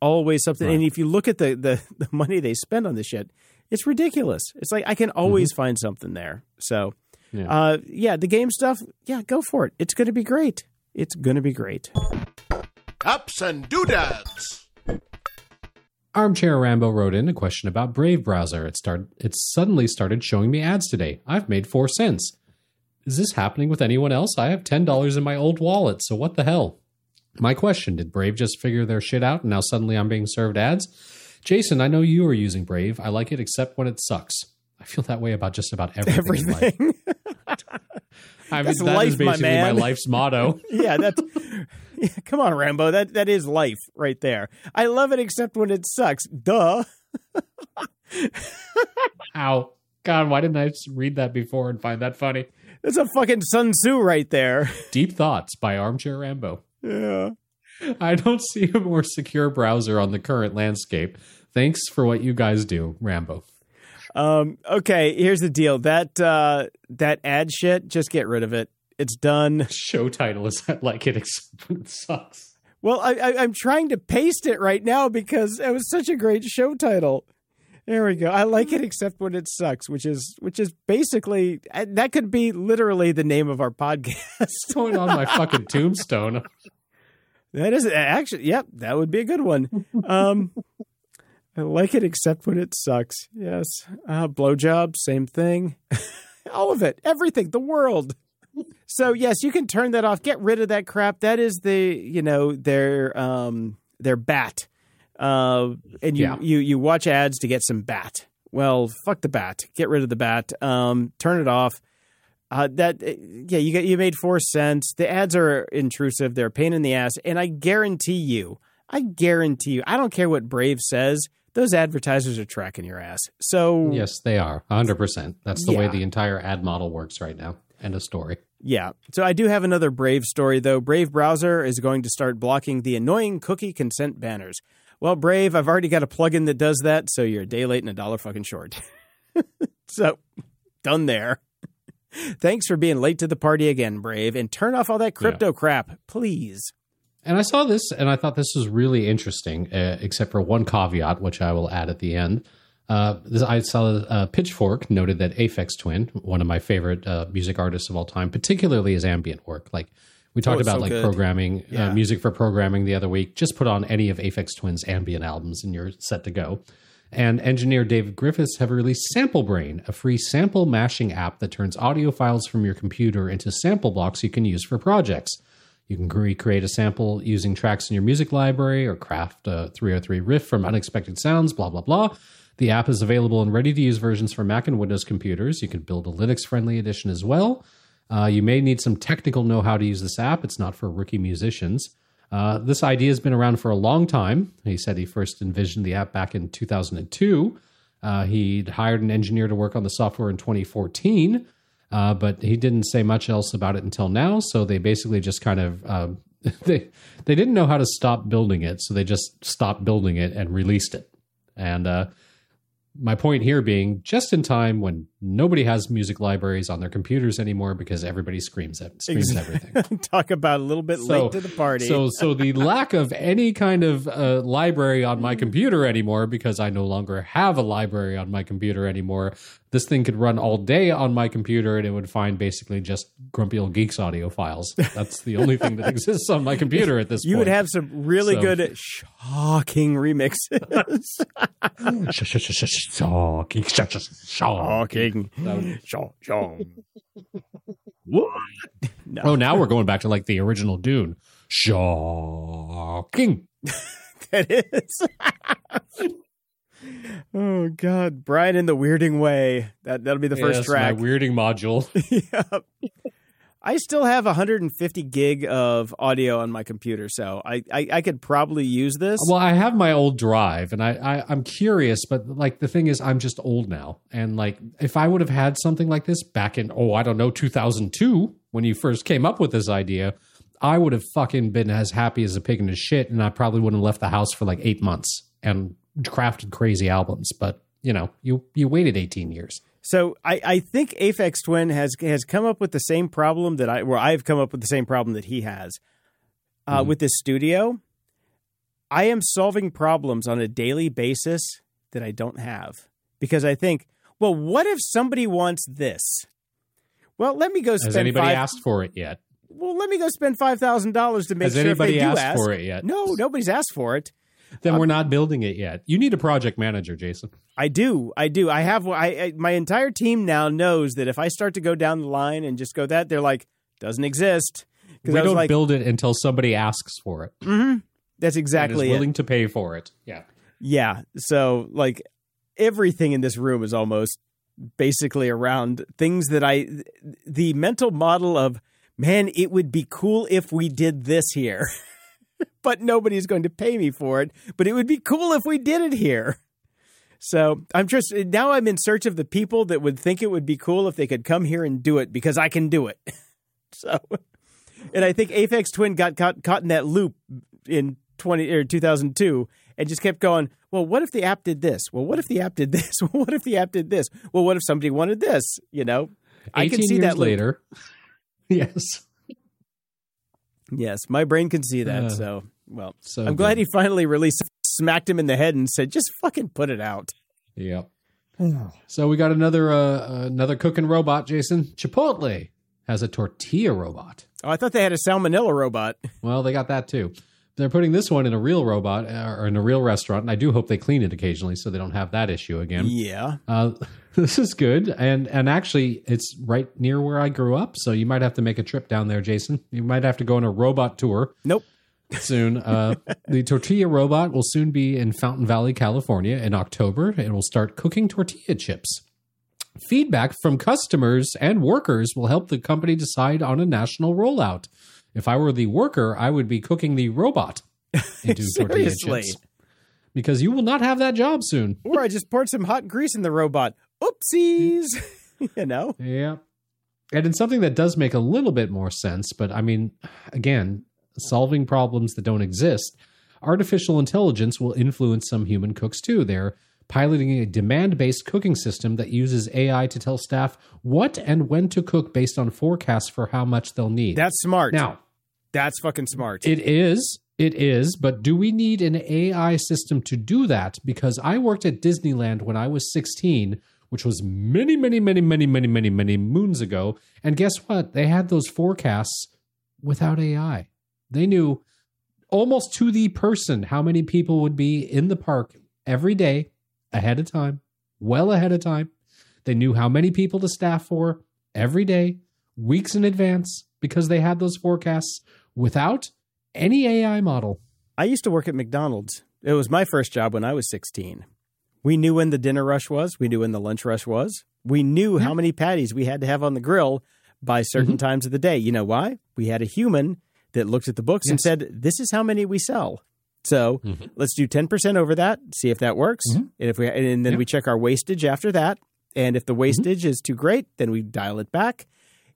Always something. Right. And if you look at the money they spend on this shit, it's ridiculous. It's like I can always find something there. So, yeah. The game stuff, yeah, go for it. It's going to be great. It's going to be great. Ups and doodads. Armchair Rambo wrote in a question about Brave browser. It suddenly started showing me ads today. I've made 4 cents. Is this happening with anyone else? I have $10 in my old wallet, so what the hell? My question, did Brave just figure their shit out and now suddenly I'm being served ads? Jason, I know you are using Brave. I like it except when it sucks. I feel that way about just about everything in life. I mean, that is basically my life's motto. Yeah, come on, Rambo. That is life right there. I love it except when it sucks. Duh. Ow. God, why didn't I read that before and find that funny? That's a fucking Sun Tzu right there. Deep Thoughts by Armchair Rambo. Yeah. I don't see a more secure browser on the current landscape. Thanks for what you guys do, Rambo. Okay, here's the deal. That ad shit, just get rid of it. It's done. Show title is like it sucks. Well, I'm trying to paste it right now because it was such a great show title. There we go. I like it except when it sucks, which is basically that could be literally the name of our podcast. It's going on my fucking tombstone. That is actually, yep, that would be a good one. I like it except when it sucks. Yes. Blowjob, same thing. All of it. Everything. The world. So, yes, you can turn that off. Get rid of that crap. That is their bat. And you watch ads to get some bat. Well, fuck the bat. Get rid of the bat. Turn it off. You made 4 cents. The ads are intrusive. They're a pain in the ass. And I guarantee you, I don't care what Brave says, those advertisers are tracking your ass. So yes, they are. 100%. That's the way the entire ad model works right now. End of story. Yeah. So I do have another Brave story, though. Brave browser is going to start blocking the annoying cookie consent banners. Well, Brave, I've already got a plugin that does that, so you're a day late and $1 fucking short. So, done there. Thanks for being late to the party again, Brave, and turn off all that crypto crap, please. And I saw this, and I thought this was really interesting, except for one caveat, which I will add at the end. I saw Pitchfork noted that Aphex Twin, one of my favorite music artists of all time, particularly his ambient work. Like we talked about, so like good. Programming, music for programming the other week. Just put on any of Aphex Twin's ambient albums, and you're set to go. And engineer David Griffiths have released Sample Brain, a free sample mashing app that turns audio files from your computer into sample blocks you can use for projects. You can recreate a sample using tracks in your music library or craft a 303 riff from unexpected sounds, blah, blah, blah. The app is available in ready-to-use versions for Mac and Windows computers. You can build a Linux-friendly edition as well. You may need some technical know-how to use this app. It's not for rookie musicians. This idea has been around for a long time. He said he first envisioned the app back in 2002. He'd hired an engineer to work on the software in 2014. But he didn't say much else about it until now. So they basically just kind of, they didn't know how to stop building it. So they just stopped building it and released it. And my point here being just in time when nobody has music libraries on their computers anymore because everybody screams everything. Talk about a little bit late to the party. So the lack of any kind of library on my computer anymore because I no longer have a library on my computer anymore. This thing could run all day on my computer and it would find basically just Grumpy Old Geeks audio files. That's the only thing that exists on my computer at this point. You would have some really good shocking remixes. Shocking. What? No. Oh, now we're going back to like the original Dune. Shocking. That is. Oh, God. Brian in the Weirding Way. That'll be the first track. My Weirding module. Yeah. I still have 150 gig of audio on my computer, so I could probably use this. Well, I have my old drive, and I'm curious, but like the thing is I'm just old now. And like if I would have had something like this back in, 2002, when you first came up with this idea, I would have fucking been as happy as a pig in his shit, and I probably wouldn't have left the house for like 8 months. And crafted crazy albums, but you waited 18 years. So I think Aphex Twin has come up with the same problem that I've come up with the same problem that he has with this studio. I am solving problems on a daily basis that I don't have because I think, well, what if somebody wants this? Well, let me go spend. Has anybody asked for it yet? Well, let me go spend $5,000 to make sure if they do ask. Has anybody asked for it yet? No, nobody's asked for it. Then we're not building it yet. You need a project manager, Jason. I do. I have. My entire team now knows that if I start to go down the line and just go that, they're like, doesn't exist. We don't build it until somebody asks for it. Mm-hmm. That's exactly it. Willing to pay for it. Yeah. Yeah. So like everything in this room is almost basically around things that the mental model of, man, it would be cool if we did this here, but nobody's going to pay me for it. But it would be cool if we did it here. So I'm in search of the people that would think it would be cool if they could come here and do it because I can do it. So, and I think Aphex Twin got caught in that loop in 2002 and just kept going, well, what if the app did this? Well, what if the app did this? Well, what if the app did this? Well, what if somebody wanted this? You know, I can see that later. Yes. Yes, my brain can see that. I'm glad he finally released it, smacked him in the head and said, just fucking put it out. Yep. So we got another cooking robot, Jason. Chipotle has a tortilla robot. Oh, I thought they had a salmonella robot. Well, they got that too. They're putting this one in a real robot or in a real restaurant, and I do hope they clean it occasionally so they don't have that issue again. Yeah. This is good, and actually, it's right near where I grew up, so you might have to make a trip down there, Jason. You might have to go on a robot tour. Nope. Soon. The tortilla robot will soon be in Fountain Valley, California in October, and will start cooking tortilla chips. Feedback from customers and workers will help the company decide on a national rollout. If I were the worker, I would be cooking the robot into tortilla chips. Because you will not have that job soon. Or I just poured some hot grease in the robot. Oopsies! You know? Yeah. And in something that does make a little bit more sense, but I mean, again, solving problems that don't exist, artificial intelligence will influence some human cooks too. They're piloting a demand-based cooking system that uses AI to tell staff what and when to cook based on forecasts for how much they'll need. That's smart. Now, that's fucking smart. It is. But do we need an AI system to do that? Because I worked at Disneyland when I was 16, which was many, many, many, many, many, many, many moons ago. And guess what? They had those forecasts without AI. They knew almost to the person how many people would be in the park every day ahead of time, well ahead of time. They knew how many people to staff for every day, weeks in advance, because they had those forecasts without any AI model. I used to work at McDonald's. It was my first job when I was 16. We knew when the dinner rush was. We knew when the lunch rush was. We knew how many patties we had to have on the grill by certain times of the day. You know why? We had a human that looked at the books and said, this is how many we sell. So let's do 10% over that, see if that works. Mm-hmm. And if then we check our wastage after that. And if the wastage is too great, then we dial it back.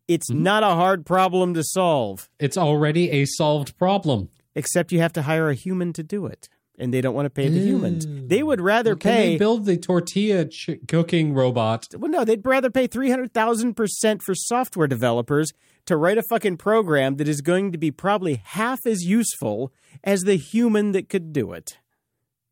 It's not a hard problem to solve. It's already a solved problem. Except you have to hire a human to do it. And they don't want to pay the humans. They would rather pay... They build the tortilla cooking robot. Well, no, they'd rather pay 300,000% for software developers to write a fucking program that is going to be probably half as useful as the human that could do it.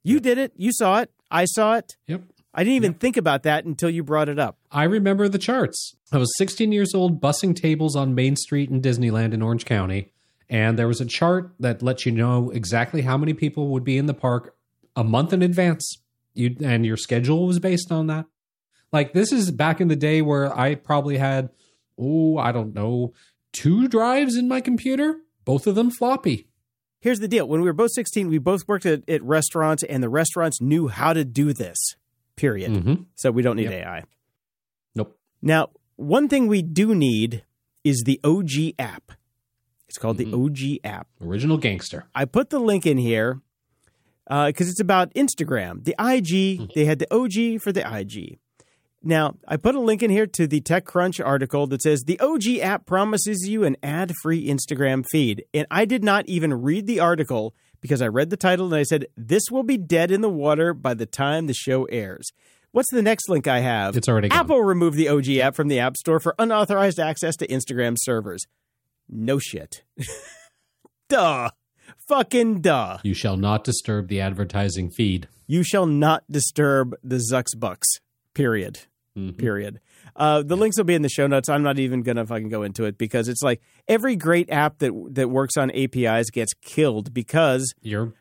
You did it. You saw it. I saw it. Yep. I didn't even think about that until you brought it up. I remember the charts. I was 16 years old, bussing tables on Main Street in Disneyland in Orange County. And there was a chart that lets you know exactly how many people would be in the park a month in advance. And your schedule was based on that. Like, this is back in the day where I probably had... I don't know, 2 drives in my computer, both of them floppy. Here's the deal. When we were both 16, we both worked at restaurants, and the restaurants knew how to do this, period. Mm-hmm. So we don't need AI. Nope. Now, one thing we do need is the OG app. It's called the OG app. Original Gangster. I put the link in here because it's about Instagram. The IG, they had the OG for the IG. Now, I put a link in here to the TechCrunch article that says the OG app promises you an ad-free Instagram feed. And I did not even read the article because I read the title and I said, this will be dead in the water by the time the show airs. What's the next link I have? It's already gone. Apple removed the OG app from the App Store for unauthorized access to Instagram servers. No shit. Duh. Fucking duh. You shall not disturb the advertising feed. You shall not disturb the Zucks Bucks. Period. Mm-hmm. Period. The links will be in the show notes. I'm not even going to fucking go into it because it's like every great app that works on APIs gets killed because you're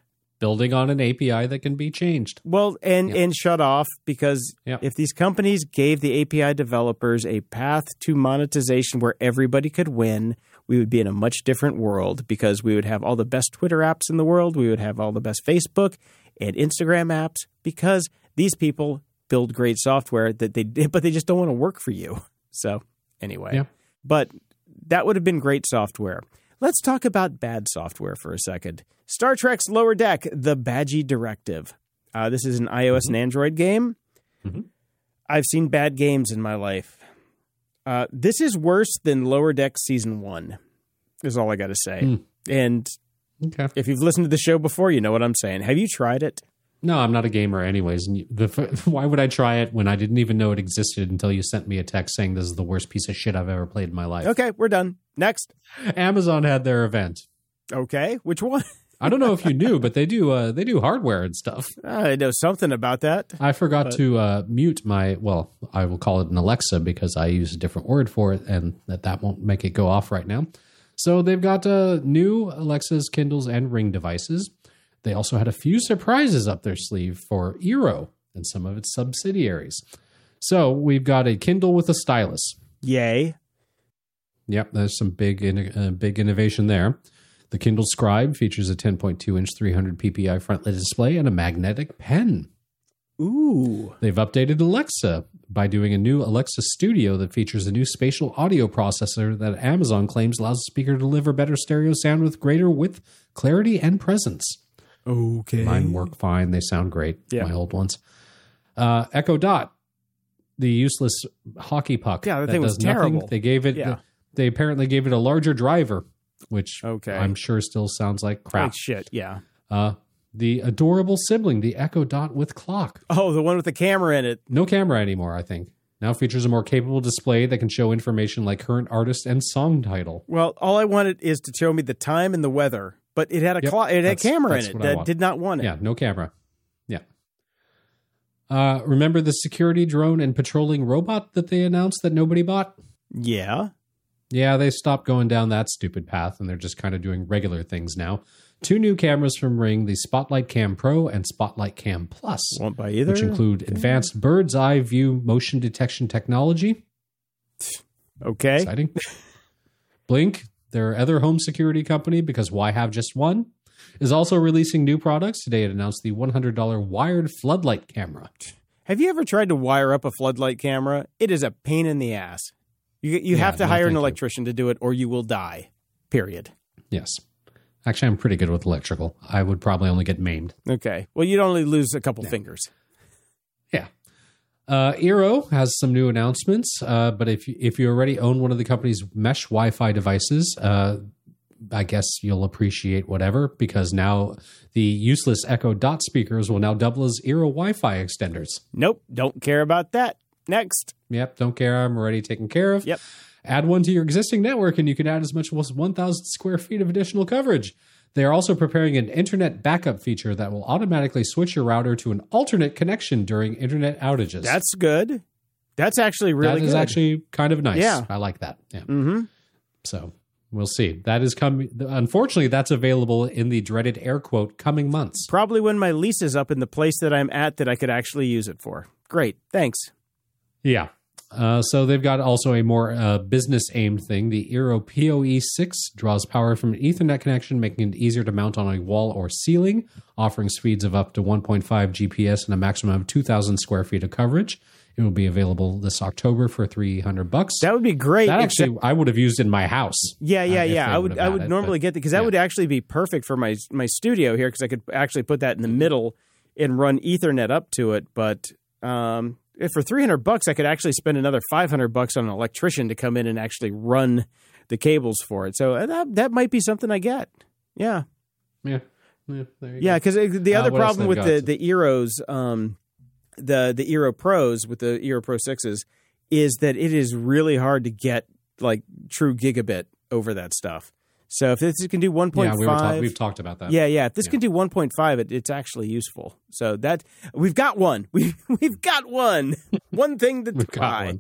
building on an API that can be changed. Well, and shut off, because if these companies gave the API developers a path to monetization where everybody could win, we would be in a much different world, because we would have all the best Twitter apps in the world. We would have all the best Facebook and Instagram apps, because these people build great software but they just don't want to work for you. So anyway, but that would have been great software. Let's talk about bad software for a second. Star Trek's Lower Deck, The Badgie Directive. This is an iOS and Android game. Mm-hmm. I've seen bad games in my life. This is worse than Lower Deck Season 1, is all I got to say. And if you've listened to the show before, you know what I'm saying. Have you tried it? No, I'm not a gamer anyways. Why would I try it when I didn't even know it existed until you sent me a text saying this is the worst piece of shit I've ever played in my life? Okay, we're done. Next. Amazon had their event. Okay, which one? I don't know if you knew, but they do hardware and stuff. I know something about that. I forgot to mute my, well, I will call it an Alexa because I use a different word for it, and that won't make it go off right now. So they've got new Alexas, Kindles, and Ring devices. They also had a few surprises up their sleeve for Eero and some of its subsidiaries. So we've got a Kindle with a stylus. Yay. Yep, there's some big innovation there. The Kindle Scribe features a 10.2-inch 300 ppi front-lit display and a magnetic pen. Ooh. They've updated Alexa by doing a new Alexa Studio that features a new spatial audio processor that Amazon claims allows the speaker to deliver better stereo sound with greater width, clarity, and presence. Okay. Mine work fine. They sound great. Yeah. My old ones. Echo Dot, the useless hockey puck. Yeah, that thing was terrible. Nothing. They gave it. Yeah. They apparently gave it a larger driver, which I'm sure still sounds like crap. Like shit. Yeah. The adorable sibling, the Echo Dot with clock. Oh, the one with the camera in it. No camera anymore, I think. Now features a more capable display that can show information like current artist and song title. Well, all I wanted is to show me the time and the weather. But it had a clock, it had a camera in it that did not want it. Yeah, no camera. Yeah. Remember the security drone and patrolling robot that they announced that nobody bought? Yeah. Yeah, they stopped going down that stupid path, and they're just kind of doing regular things now. Two new cameras from Ring, the Spotlight Cam Pro and Spotlight Cam Plus. Won't buy either. Which include advanced bird's eye view motion detection technology. Okay. Exciting. Blink, their other home security company, because why have just one, is also releasing new products. Today it announced the $100 wired floodlight camera. Have you ever tried to wire up a floodlight camera? It is a pain in the ass. You have to hire an electrician to do it, or you will die, period. Yes. Actually, I'm pretty good with electrical. I would probably only get maimed. Okay. Well, you'd only lose a couple fingers. Yeah. Eero has some new announcements, but if you already own one of the company's mesh Wi-Fi devices, I guess you'll appreciate whatever, because now the useless Echo Dot speakers will now double as Eero Wi-Fi extenders. Nope, don't care about that. Next. Yep, don't care. I'm already taken care of. Yep. Add one to your existing network, and you can add as much as 1,000 square feet of additional coverage. They are also preparing an internet backup feature that will automatically switch your router to an alternate connection during internet outages. That's good. That's actually really good. That is actually kind of nice. Yeah. I like that. Yeah. Mm-hmm. So we'll see. That is coming. Unfortunately, that's available in the dreaded air quote coming months. Probably when my lease is up in the place that I'm at that I could actually use it for. Great. Thanks. Yeah. So they've got also a more business-aimed thing. The Eero PoE6 draws power from an Ethernet connection, making it easier to mount on a wall or ceiling, offering speeds of up to 1.5 GPS and a maximum of 2,000 square feet of coverage. It will be available this October for $300. That would be great. That actually I would have used in my house. Yeah. I would normally get that, because that would actually be perfect for my studio here, because I could actually put that in the middle and run Ethernet up to it, but... If for $300, I could actually spend another $500 on an electrician to come in and actually run the cables for it. So that might be something I get. Yeah. Yeah. There you go. Because the other problem with the Eeros, the Eero Pros with the Eero Pro 6s, is that it is really hard to get like true gigabit over that stuff. So if this can do 1.5... Yeah, we've talked about that. Yeah. If this can do 1.5, it's actually useful. So that... We've got one. One thing to try.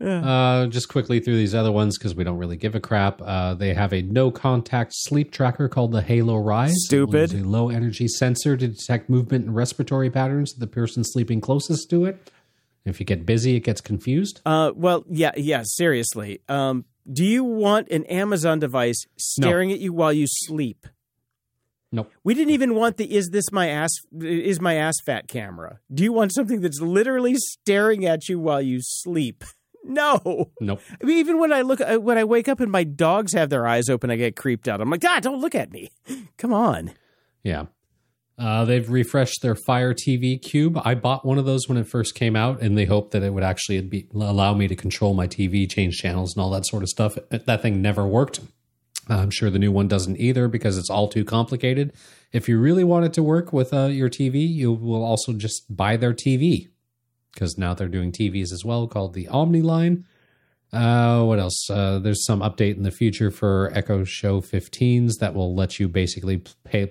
Yeah. Just quickly through these other ones because we don't really give a crap. They have a no-contact sleep tracker called the Halo Rise. Stupid. It uses a low-energy sensor to detect movement and respiratory patterns of the person sleeping closest to it. If you get busy, it gets confused. Seriously. Do you want an Amazon device staring at you while you sleep? Nope. We didn't even want the is my ass fat camera. Do you want something that's literally staring at you while you sleep? No. Nope. I mean, even when I wake up and my dogs have their eyes open, I get creeped out. I'm like, God, don't look at me. Come on. Yeah. They've refreshed their Fire TV Cube. I bought one of those when it first came out, and they hoped that it would actually allow me to control my TV, change channels, and all that sort of stuff. That thing never worked. I'm sure the new one doesn't either because it's all too complicated. If you really want it to work with your TV, you will also just buy their TV because now they're doing TVs as well called the Omni line. What else? There's some update in the future for Echo Show 15s that will let you basically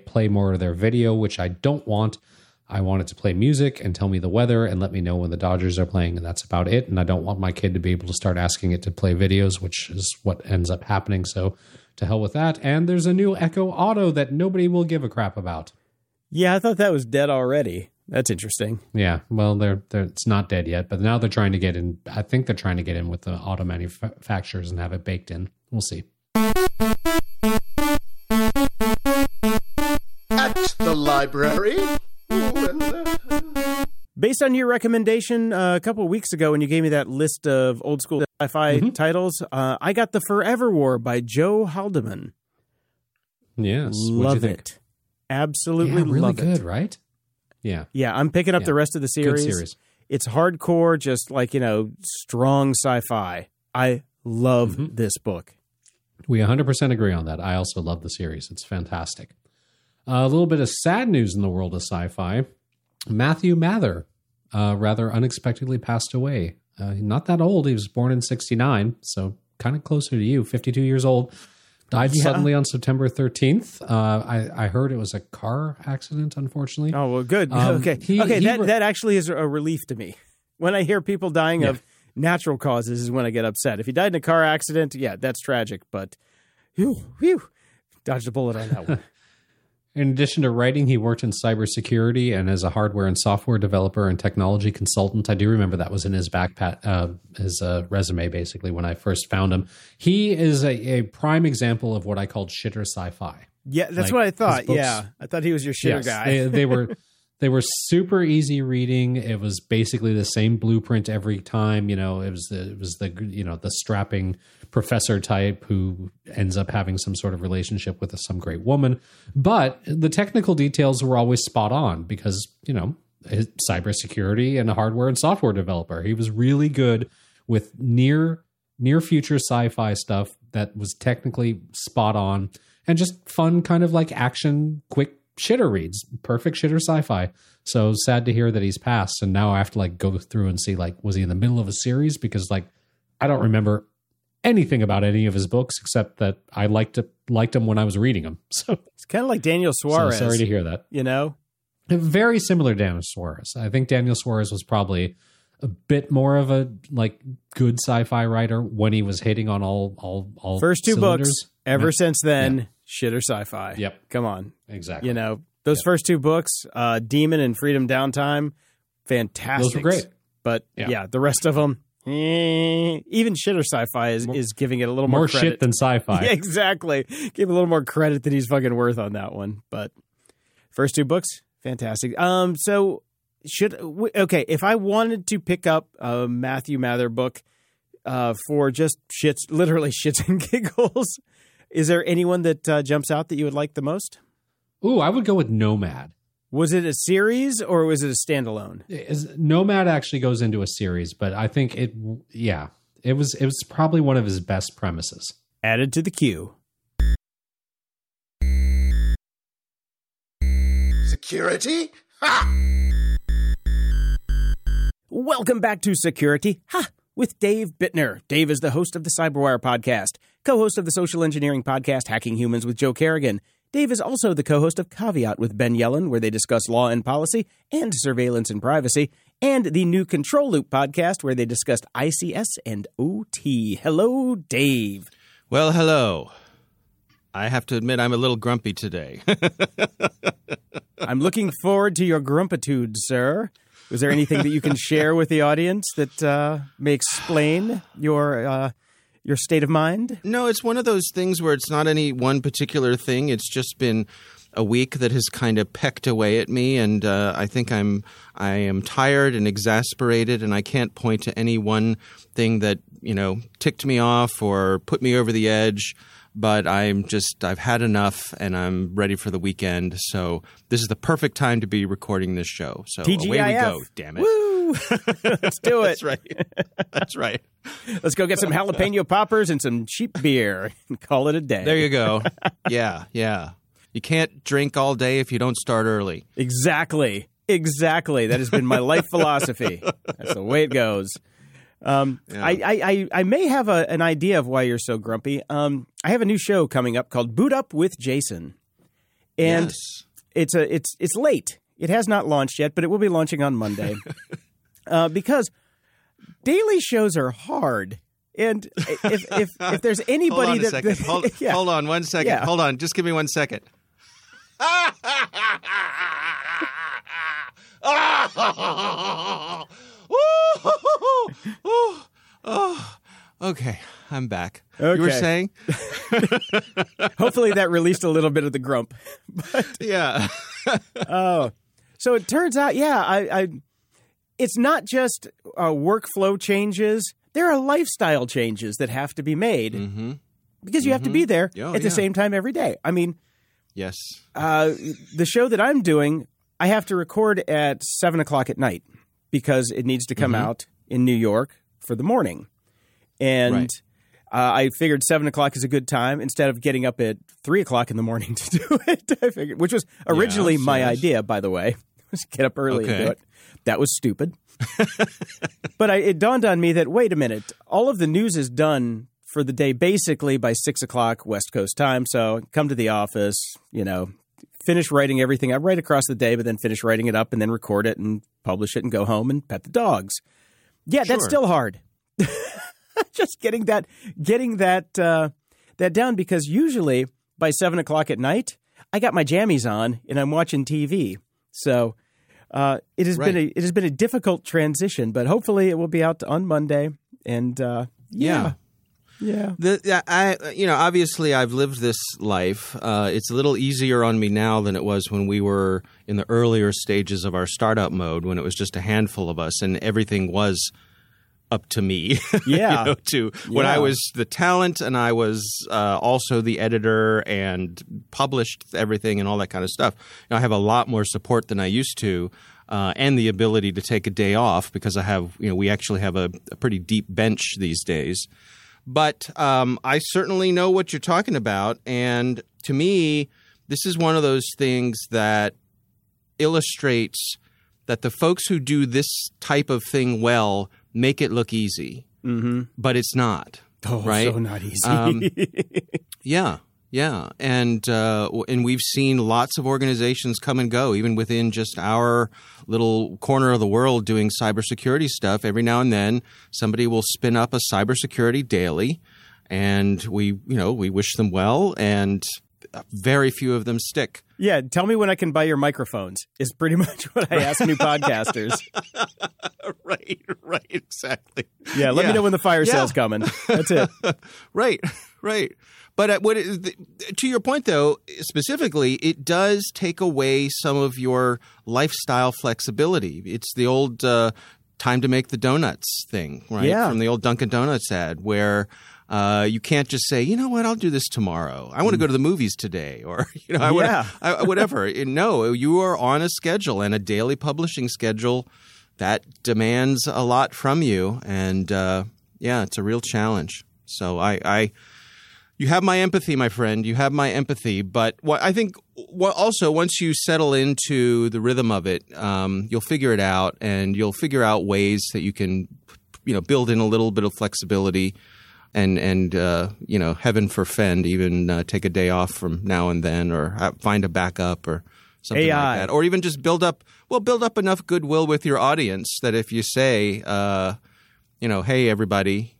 play more of their video, which I don't want. I want it to play music and tell me the weather and let me know when the Dodgers are playing, and that's about it. And I don't want my kid to be able to start asking it to play videos, which is what ends up happening. So to hell with that. And there's a new Echo Auto that nobody will give a crap about. Yeah, I thought that was dead already. That's interesting. Yeah, well, it's not dead yet, but now they're trying to get in. I think they're trying to get in with the auto manufacturers and have it baked in. We'll see. At the library. Based on your recommendation a couple of weeks ago when you gave me that list of old school sci-fi titles, I got The Forever War by Joe Haldeman. Yes. Love it. Absolutely really love it. Really good, right? Yeah. Yeah, I'm picking up the rest of the series. Good series. It's hardcore, just like, strong sci-fi. I love this book. We 100% agree on that. I also love the series. It's fantastic. A little bit of sad news in the world of sci-fi. Matthew Mather rather unexpectedly passed away. Not that old. He was born in 1969, so kind of closer to you, 52 years old. Died suddenly on September 13th. I heard it was a car accident, unfortunately. Oh, well, good. Okay. That actually is a relief to me. When I hear people dying of natural causes is when I get upset. If he died in a car accident, that's tragic. But, dodged a bullet on that one. In addition to writing, he worked in cybersecurity and as a hardware and software developer and technology consultant. I do remember that was in his resume, basically, when I first found him. He is a prime example of what I called shitter sci-fi. Yeah, that's what I thought. Books, I thought he was your shitter guy. They were super easy reading. It was basically the same blueprint every time. It was the strapping professor type who ends up having some sort of relationship with some great woman. But the technical details were always spot on because, his cybersecurity and a hardware and software developer. He was really good with near future sci-fi stuff that was technically spot on and just fun, kind of like action, quick shitter reads. Perfect shitter sci-fi. So sad to hear that he's passed, and now I have to go through and see was he in the middle of a series, because I don't remember anything about any of his books except that I liked him when I was reading them. So it's kind of like Daniel Suarez. So sorry to hear that. Very similar to Daniel Suarez. I think Daniel Suarez was probably a bit more of a good sci-fi writer when he was hitting on all first two cylinders. Books. Ever since then. Yeah. Shitter sci-fi. Yep. Come on. Exactly. Those first two books, Demon and Freedom Downtime, fantastic. Those were great. But the rest of them, even shitter sci-fi is giving it a little more credit. More shit than sci-fi. Yeah, exactly. Give a little more credit than he's fucking worth on that one. But first two books, fantastic. So if I wanted to pick up a Matthew Mather book for just shits and giggles, is there anyone that jumps out that you would like the most? Ooh, I would go with Nomad. Was it a series or was it a standalone? Nomad actually goes into a series, but I think it was probably one of his best premises. Added to the queue. Security? Ha! Welcome back to Security. Ha! With Dave Bittner. Dave is the host of the CyberWire podcast, co-host of the social engineering podcast Hacking Humans with Joe Kerrigan. Dave is also the co-host of Caveat with Ben Yellen, where they discuss law and policy and surveillance and privacy, and the new Control Loop podcast where they discussed ICS and OT. Hello, Dave. Well, hello. I have to admit I'm a little grumpy today. I'm looking forward to your grumpitude, sir. Is there anything that you can share with the audience that may explain your state of mind? No, it's one of those things where it's not any one particular thing. It's just been a week that has kind of pecked away at me, and I think I am tired and exasperated, and I can't point to any one thing that, you know, ticked me off or put me over the edge. But I've had enough, and I'm ready for the weekend. So this is the perfect time to be recording this show. So TGIF. Away we go, damn it. Woo! Let's do it. That's right. That's right. Let's go get some jalapeno poppers and some cheap beer and call it a day. There you go. Yeah, yeah. You can't drink all day if you don't start early. Exactly. Exactly. That has been my life philosophy. That's the way it goes. Yeah. I may have an idea of why you're so grumpy. I have a new show coming up called Boot Up with Jason, and yes. It's late. It has not launched yet, but it will be launching on Monday because daily shows are hard. And if there's anybody hold on, just give me 1 second. Oh, okay, I'm back. Okay. You were saying? Hopefully that released a little bit of the grump. But, yeah. Oh, so it turns out, yeah, it's not just workflow changes. There are lifestyle changes that have to be made because you have to be there at the same time every day. I mean, yes. The show that I'm doing, I have to record at 7:00 at night, because it needs to come out in New York for the morning. And I figured 7:00 is a good time instead of getting up at 3:00 in the morning to do it, I figured, which was originally my idea, by the way, was get up early and do it. That was stupid. But it dawned on me that, wait a minute, all of the news is done for the day basically by 6:00 West Coast time. So come to the office, you know. Finish writing everything. I write across the day, but then finish writing it up and then record it and publish it and go home and pet the dogs. Yeah, sure. That's still hard. Just getting that down, because usually by 7:00 at night, I got my jammies on and I'm watching TV. So it has been a difficult transition, but hopefully it will be out on Monday. And yeah. Yeah. Obviously I've lived this life. It's a little easier on me now than it was when we were in the earlier stages of our startup mode, when it was just a handful of us and everything was up to me. Yeah. When I was the talent and I was also the editor and published everything and all that kind of stuff. Now, I have a lot more support than I used to. And the ability to take a day off, because we actually have a pretty deep bench these days. But I certainly know what you're talking about, and to me, this is one of those things that illustrates that the folks who do this type of thing well make it look easy, but it's not. Oh, right? So not easy. Yeah, yeah, and we've seen lots of organizations come and go, even within just our little corner of the world doing cybersecurity stuff. Every now and then somebody will spin up a cybersecurity daily, and we wish them well, and very few of them stick. Yeah. Tell me when I can buy your microphones is pretty much what I ask new podcasters. Right. Exactly. Yeah. Let me know when the fire sale's coming. That's it. Right. But to your point, though, specifically, it does take away some of your lifestyle flexibility. It's the old time to make the donuts thing, right? Yeah. From the old Dunkin' Donuts ad, where you can't just say, you know what, I'll do this tomorrow. I want to go to the movies today, or whatever. No, you are on a schedule, and a daily publishing schedule that demands a lot from you. And it's a real challenge. So you have my empathy, my friend. You have my empathy. But also once you settle into the rhythm of it, you'll figure it out, and you'll figure out ways that you can, build in a little bit of flexibility, and heaven forfend, even take a day off from now and then, or find a backup, or something AI. Like that. Or even just build up enough goodwill with your audience that if you say, hey, everybody,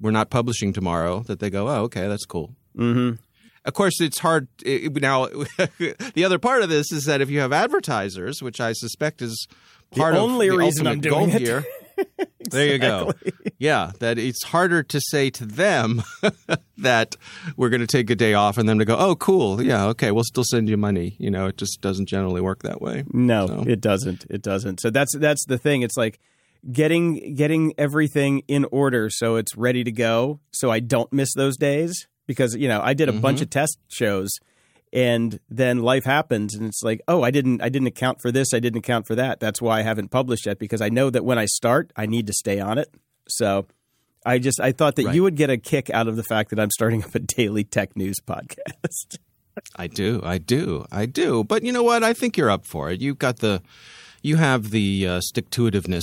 we're not publishing tomorrow, that they go, oh, okay, that's cool. Mm-hmm. Of course, it's hard now. The other part of this is that if you have advertisers, which I suspect is part of the only reason I'm doing it here. Exactly. There you go. Yeah, that it's harder to say to them that we're going to take a day off and them to go, oh, cool. Yeah, okay, we'll still send you money. You know, it just doesn't generally work that way. No, so. It doesn't. So that's the thing. It's like getting everything in order so it's ready to go so I don't miss those days. Because, I did a bunch of test shows and then life happens and it's like, oh, I didn't account for this. I didn't account for that. That's why I haven't published yet, because I know that when I start, I need to stay on it. So I thought that you would get a kick out of the fact that I'm starting up a daily tech news podcast. I do. But you know what? I think you're up for it. You've got you have the stick-to-itiveness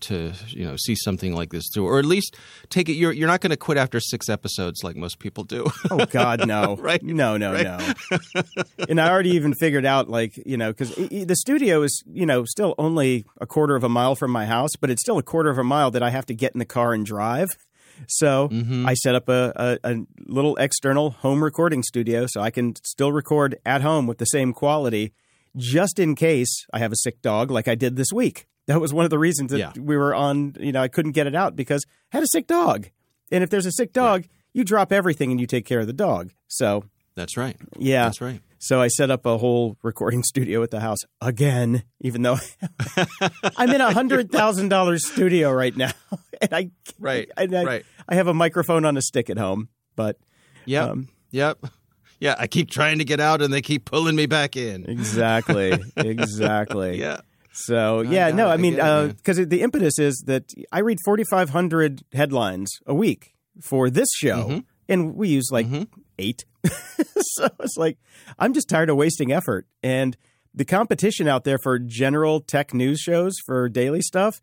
to see something like this through, or at least take it. You're not going to quit after 6 episodes like most people do. Oh God, no! Right? No. And I already even figured out, because the studio is still only a quarter of a mile from my house, but it's still a quarter of a mile that I have to get in the car and drive. So I set up a little external home recording studio so I can still record at home with the same quality. Just in case I have a sick dog like I did this week. That was one of the reasons that we were on, I couldn't get it out because I had a sick dog. And if there's a sick dog, you drop everything and you take care of the dog. So that's right. Yeah. That's right. So I set up a whole recording studio at the house again, even though I'm in a $100,000 studio right now. And I have a microphone on a stick at home. But Yep. Yeah, I keep trying to get out and they keep pulling me back in. Exactly. Yeah. So, because the impetus is that I read 4,500 headlines a week for this show, and we use 8. So it's like I'm just tired of wasting effort. And the competition out there for general tech news shows for daily stuff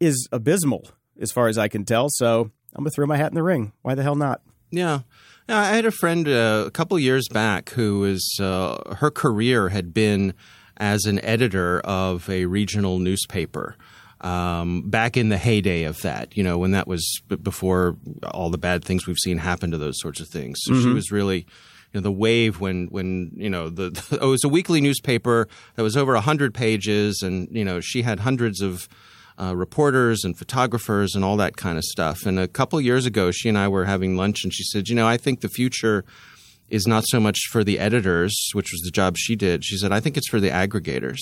is abysmal as far as I can tell. So I'm going to throw my hat in the ring. Why the hell not? Yeah. I had a friend a couple years back who was her career had been as an editor of a regional newspaper back in the heyday of that, when that was before all the bad things we've seen happen to those sorts of things. So she was really – the wave when it was a weekly newspaper that was over 100 pages and, she had hundreds of reporters and photographers and all that kind of stuff. And a couple years ago, she and I were having lunch and she said, I think the future is not so much for the editors, which was the job she did. She said, I think it's for the aggregators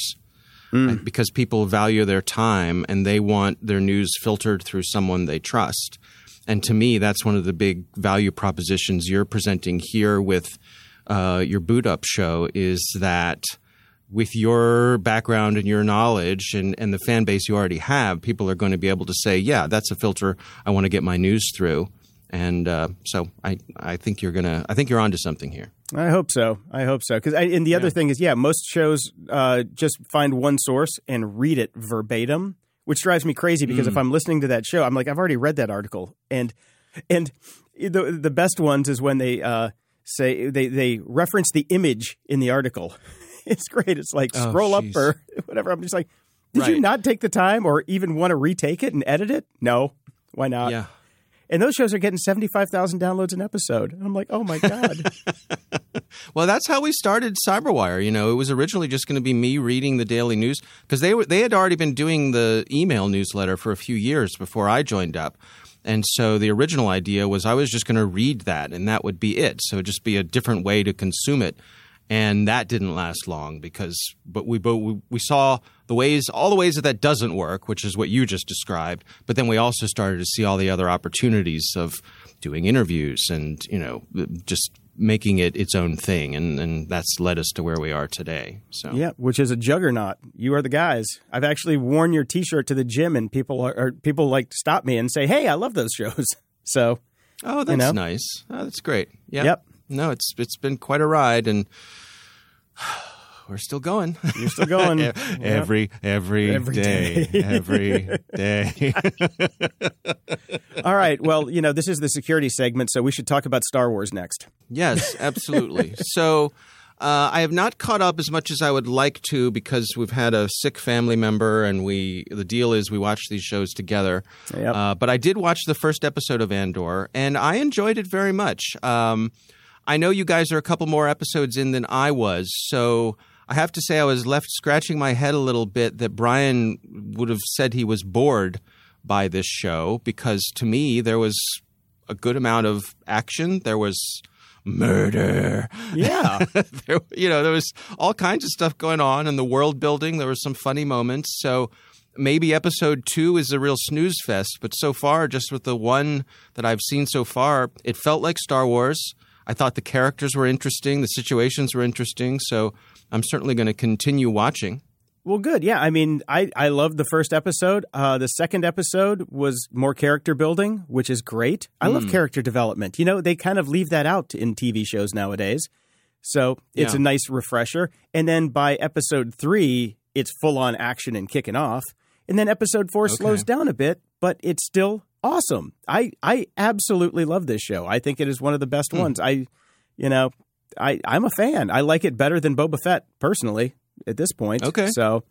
because people value their time and they want their news filtered through someone they trust. And to me, that's one of the big value propositions you're presenting here with your Boot Up show is that with your background and your knowledge and the fan base you already have, people are going to be able to say, yeah, that's a filter I want to get my news through. And so I think you're I think you're onto something here. I hope so. Because the other thing is, most shows just find one source and read it verbatim, which drives me crazy because if I'm listening to that show, I'm like, I've already read that article. And the best ones is when they say they reference the image in the article. It's great. It's like scroll up or whatever. I'm just like, did you not take the time or even want to retake it and edit it? No. Why not? Yeah. And those shows are getting 75,000 downloads an episode. And I'm like, oh, my God. Well, that's how we started CyberWire. It was originally just going to be me reading the daily news because they had already been doing the email newsletter for a few years before I joined up. And so the original idea was I was just going to read that and that would be it. So it would just be a different way to consume it. And that didn't last long but we saw all the ways that doesn't work, which is what you just described. But then we also started to see all the other opportunities of doing interviews and, just making it its own thing. And that's led us to where we are today. So yeah, which is a juggernaut. You are the guys. I've actually worn your T-shirt to the gym and people like stop me and say, hey, I love those shows. So oh, that's nice. Oh, that's great. Yeah. Yep. No, it's been quite a ride, and we're still going. You're still going. every day. Every day. All right. Well, this is the security segment, so we should talk about Star Wars next. Yes, absolutely. So I have not caught up as much as I would like to because we've had a sick family member, and the deal is we watch these shows together. Yep. But I did watch the first episode of Andor, and I enjoyed it very much. I know you guys are a couple more episodes in than I was, so I have to say I was left scratching my head a little bit that Brian would have said he was bored by this show, because to me there was a good amount of action. There was murder. Yeah. There was all kinds of stuff going on in the world building. There were some funny moments. So maybe episode 2 is a real snooze fest. But so far, just with the one that I've seen so far, it felt like Star Wars. I thought the characters were interesting. The situations were interesting. So I'm certainly going to continue watching. Well, good. Yeah. I mean, I loved the first episode. The second episode was more character building, which is great. I love character development. You know, they kind of leave that out in TV shows nowadays. So it's a nice refresher. And then by episode 3, it's full on action and kicking off. And then episode 4 slows down a bit, but it's still awesome. I absolutely love this show. I think it is one of the best ones. I'm a fan. I like it better than Boba Fett personally at this point. Okay. So,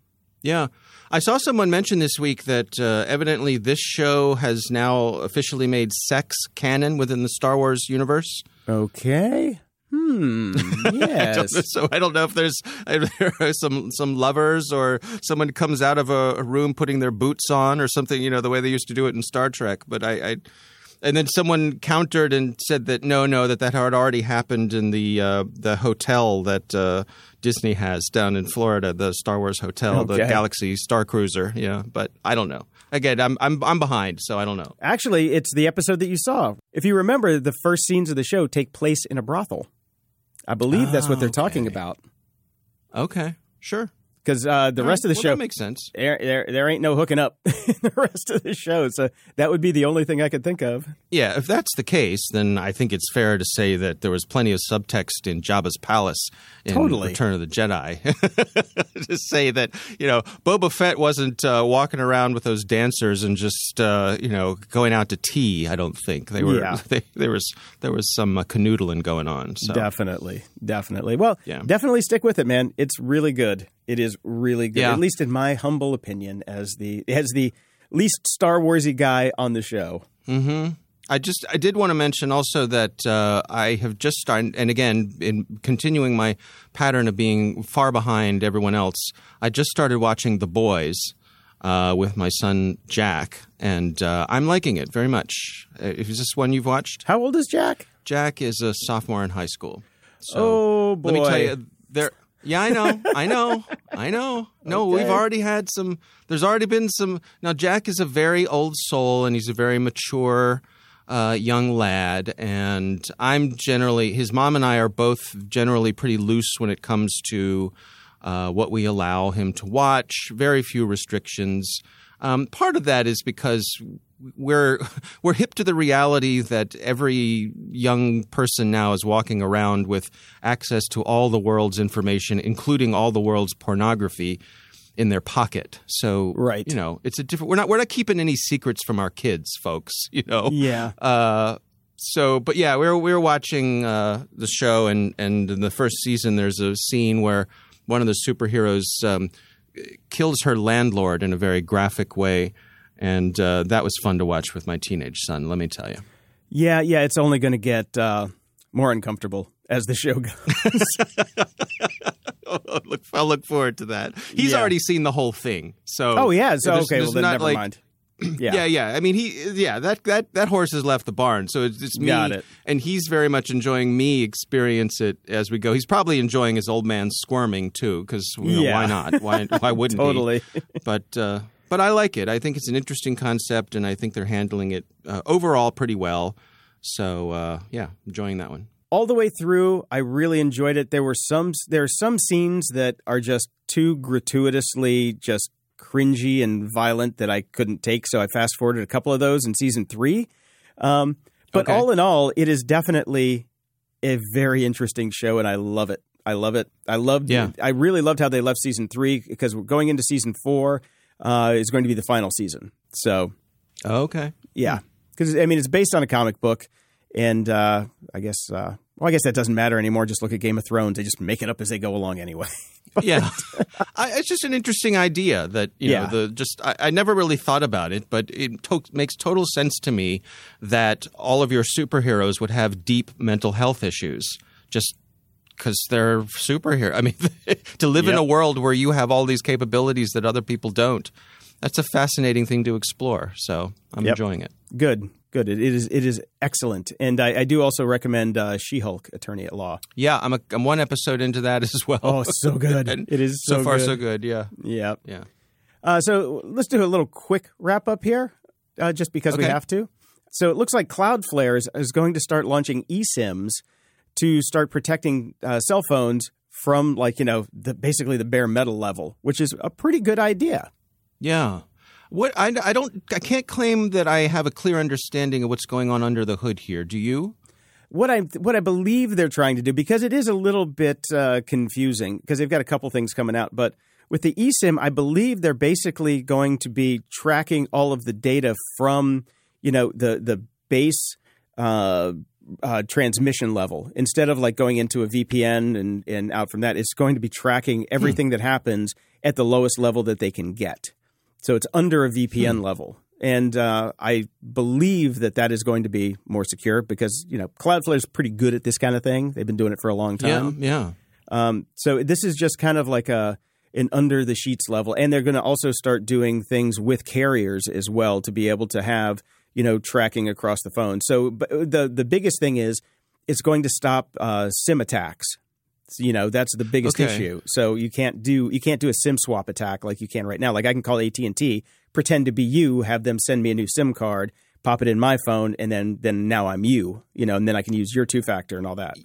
yeah. I saw someone mention this week that evidently this show has now officially made sex canon within the Star Wars universe. Okay. Yes. I don't know if there are some lovers or someone comes out of a room putting their boots on or something, you know, the way they used to do it in Star Trek. But and then someone countered and said that that had already happened in the hotel that Disney has down in Florida, the Star Wars hotel, the Galaxy Star Cruiser. Yeah, but I don't know. Again, I'm behind, so I don't know. Actually, it's the episode that you saw. If you remember, the first scenes of the show take place in a brothel. I believe that's what they're talking about. Okay, sure. Because the rest of the show – that makes sense. There ain't no hooking up in the rest of the show. So that would be the only thing I could think of. Yeah, if that's the case, then I think it's fair to say that there was plenty of subtext in Jabba's palace in Return of the Jedi. To say that, Boba Fett wasn't walking around with those dancers and just, going out to tea, I don't think. They were. Yeah. There was some canoodling going on. So. Definitely. Well, definitely stick with it, man. It's really good. It is really good, at least in my humble opinion, as the least Star Wars-y guy on the show. Mm-hmm. I did want to mention also that I have just started, and again, in continuing my pattern of being far behind everyone else, I just started watching The Boys with my son Jack, and I'm liking it very much. Is this one you've watched? How old is Jack? Jack is a sophomore in high school. So, oh boy! Let me tell you, yeah, I know. No, we've already had some – there's already been some – now, Jack is a very old soul, and he's a very mature young lad, and I'm generally – his mom and I are both generally pretty loose when it comes to what we allow him to watch, very few restrictions. Part of that is because we're hip to the reality that every young person now is walking around with access to all the world's information, including all the world's pornography, in their pocket. So, it's a different. We're not keeping any secrets from our kids, folks. Yeah. We're watching the show, and in the first season, there's a scene where one of the superheroes kills her landlord in a very graphic way. And that was fun to watch with my teenage son, let me tell you. Yeah, it's only going to get more uncomfortable as the show goes. I'll look forward to that. He's already seen the whole thing. So never mind. Yeah. I mean, that horse has left the barn. So it's me. Got it. And he's very much enjoying me experience it as we go. He's probably enjoying his old man squirming too, because why not? Why wouldn't he? But but I like it. I think it's an interesting concept, and I think they're handling it overall pretty well. So, enjoying that one. All the way through, I really enjoyed it. There are some scenes that are just too gratuitously just cringy and violent that I couldn't take, so I fast-forwarded a couple of those in season 3. But all in all, it is definitely a very interesting show, and I love it. I really loved how they left season 3, because we're going into season 4. Is going to be the final season. So, okay, yeah, because I mean it's based on a comic book, and I guess Well, I guess that doesn't matter anymore. Just look at Game of Thrones. They just make it up as they go along anyway. Yeah. It's just an interesting idea that, you know, I never really thought about it, but it makes total sense to me that all of your superheroes would have deep mental health issues just because they're superheroes. I mean, to live in a world where you have all these capabilities that other people don't, that's a fascinating thing to explore. So I'm enjoying it. Good. Good. It is excellent. And I do also recommend She-Hulk, Attorney at Law. Yeah. I'm one episode into that as well. Oh, it's so good. It is so good. So far, so good. Yeah. Yeah. Yeah. So let's do a little quick wrap-up here just because we have to. So it looks like Cloudflare is going to start launching eSIMs to start protecting cell phones from basically the bare metal level, which is a pretty good idea. Yeah. What I can't claim that I have a clear understanding of what's going on under the hood here. Do you? What I believe they're trying to do, because it is a little bit confusing, because they've got a couple things coming out. But with the eSIM, I believe they're basically going to be tracking all of the data from the base transmission level. Instead of going into a VPN and out from that, it's going to be tracking everything that happens at the lowest level that they can get. So it's under a VPN level, and I believe that is going to be more secure because Cloudflare is pretty good at this kind of thing. They've been doing it for a long time. Yeah, yeah. So this is just kind of like an under the sheets level, and they're going to also start doing things with carriers as well to be able to have tracking across the phone. So the biggest thing is it's going to stop SIM attacks. That's the biggest issue. So you can't do a SIM swap attack like you can right now. Like I can call AT&T, pretend to be you, have them send me a new SIM card, pop it in my phone, and then now I'm you, and then I can use your two-factor and all that.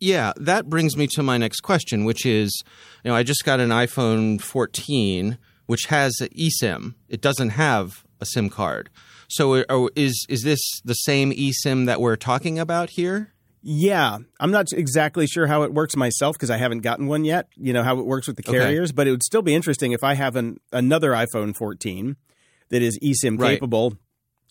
Yeah, that brings me to my next question, which is, I just got an iPhone 14, which has an eSIM. It doesn't have a SIM card. So is this the same eSIM that we're talking about here? Yeah, I'm not exactly sure how it works myself because I haven't gotten one yet, how it works with the carriers. But it would still be interesting if I have another iPhone 14 that is eSIM capable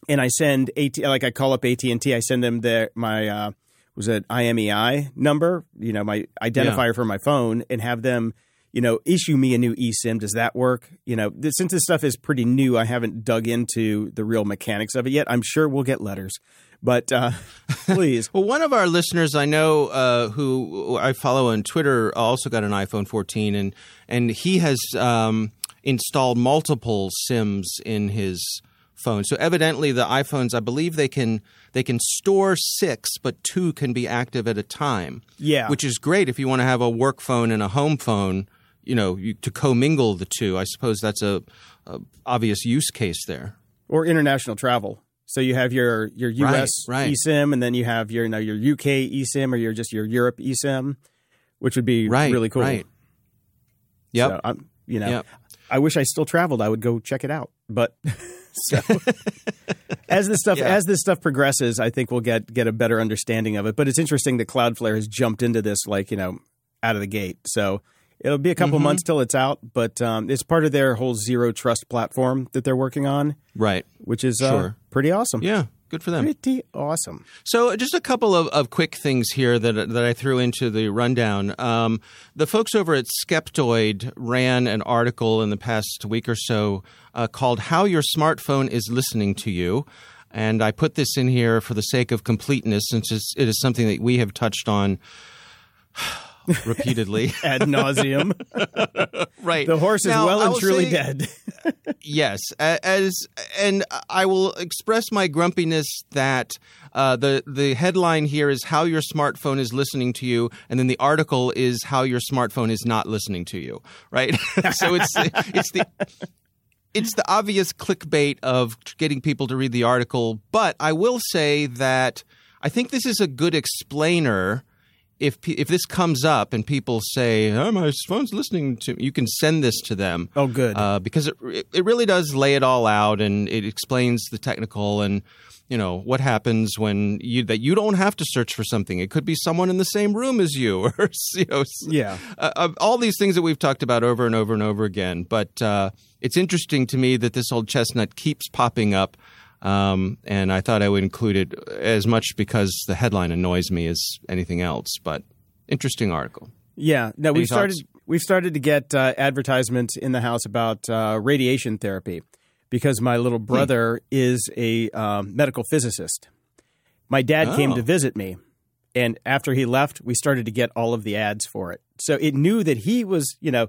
and I send I call up AT&T. I send them my IMEI number, my identifier for my phone, and have them, issue me a new eSIM. Does that work? Since this stuff is pretty new, I haven't dug into the real mechanics of it yet. I'm sure we'll get letters. But please. Well, one of our listeners I know who I follow on Twitter also got an iPhone 14, and he has installed multiple SIMs in his phone. So evidently the iPhones, I believe they can store 6, but 2 can be active at a time. Yeah. Which is great if you want to have a work phone and a home phone, to commingle the two. I suppose that's a obvious use case there. Or international travel. So you have your U.S. eSIM, and then you have your U.K. eSIM, or your Europe eSIM, which would be really cool. Right. Yep. So I wish I still traveled. I would go check it out. But as this stuff progresses, I think we'll get a better understanding of it. But it's interesting that Cloudflare has jumped into this out of the gate. So it'll be a couple months till it's out, but it's part of their whole zero trust platform that they're working on. Right. Which is pretty awesome. Yeah. Good for them. Pretty awesome. So just a couple of quick things here that I threw into the rundown. The folks over at Skeptoid ran an article in the past week or so called How Your Smartphone is Listening to You. And I put this in here for the sake of completeness, since it is something that we have touched on repeatedly. Ad nauseum. Right. The horse is well and truly dead. Yes. And I will express my grumpiness that the headline here is How Your Smartphone is Listening to You. And then the article is How Your Smartphone is Not Listening to You. Right. So it's the obvious clickbait of getting people to read the article. But I will say that I think this is a good explainer. If this comes up and people say, oh, my phone's listening to me, you can send this to them. Oh, good. Because it really does lay it all out, and it explains the technical and, what happens when you don't have to search for something. It could be someone in the same room as you or, all these things that we've talked about over and over and over again. But it's interesting to me that this old chestnut keeps popping up And I thought I would include it as much because the headline annoys me as anything else. But interesting article. Yeah. No, we've started to get advertisements in the house about radiation therapy because my little brother is a medical physicist. My dad came to visit me, and after he left, we started to get all of the ads for it. So it knew that he was, you know,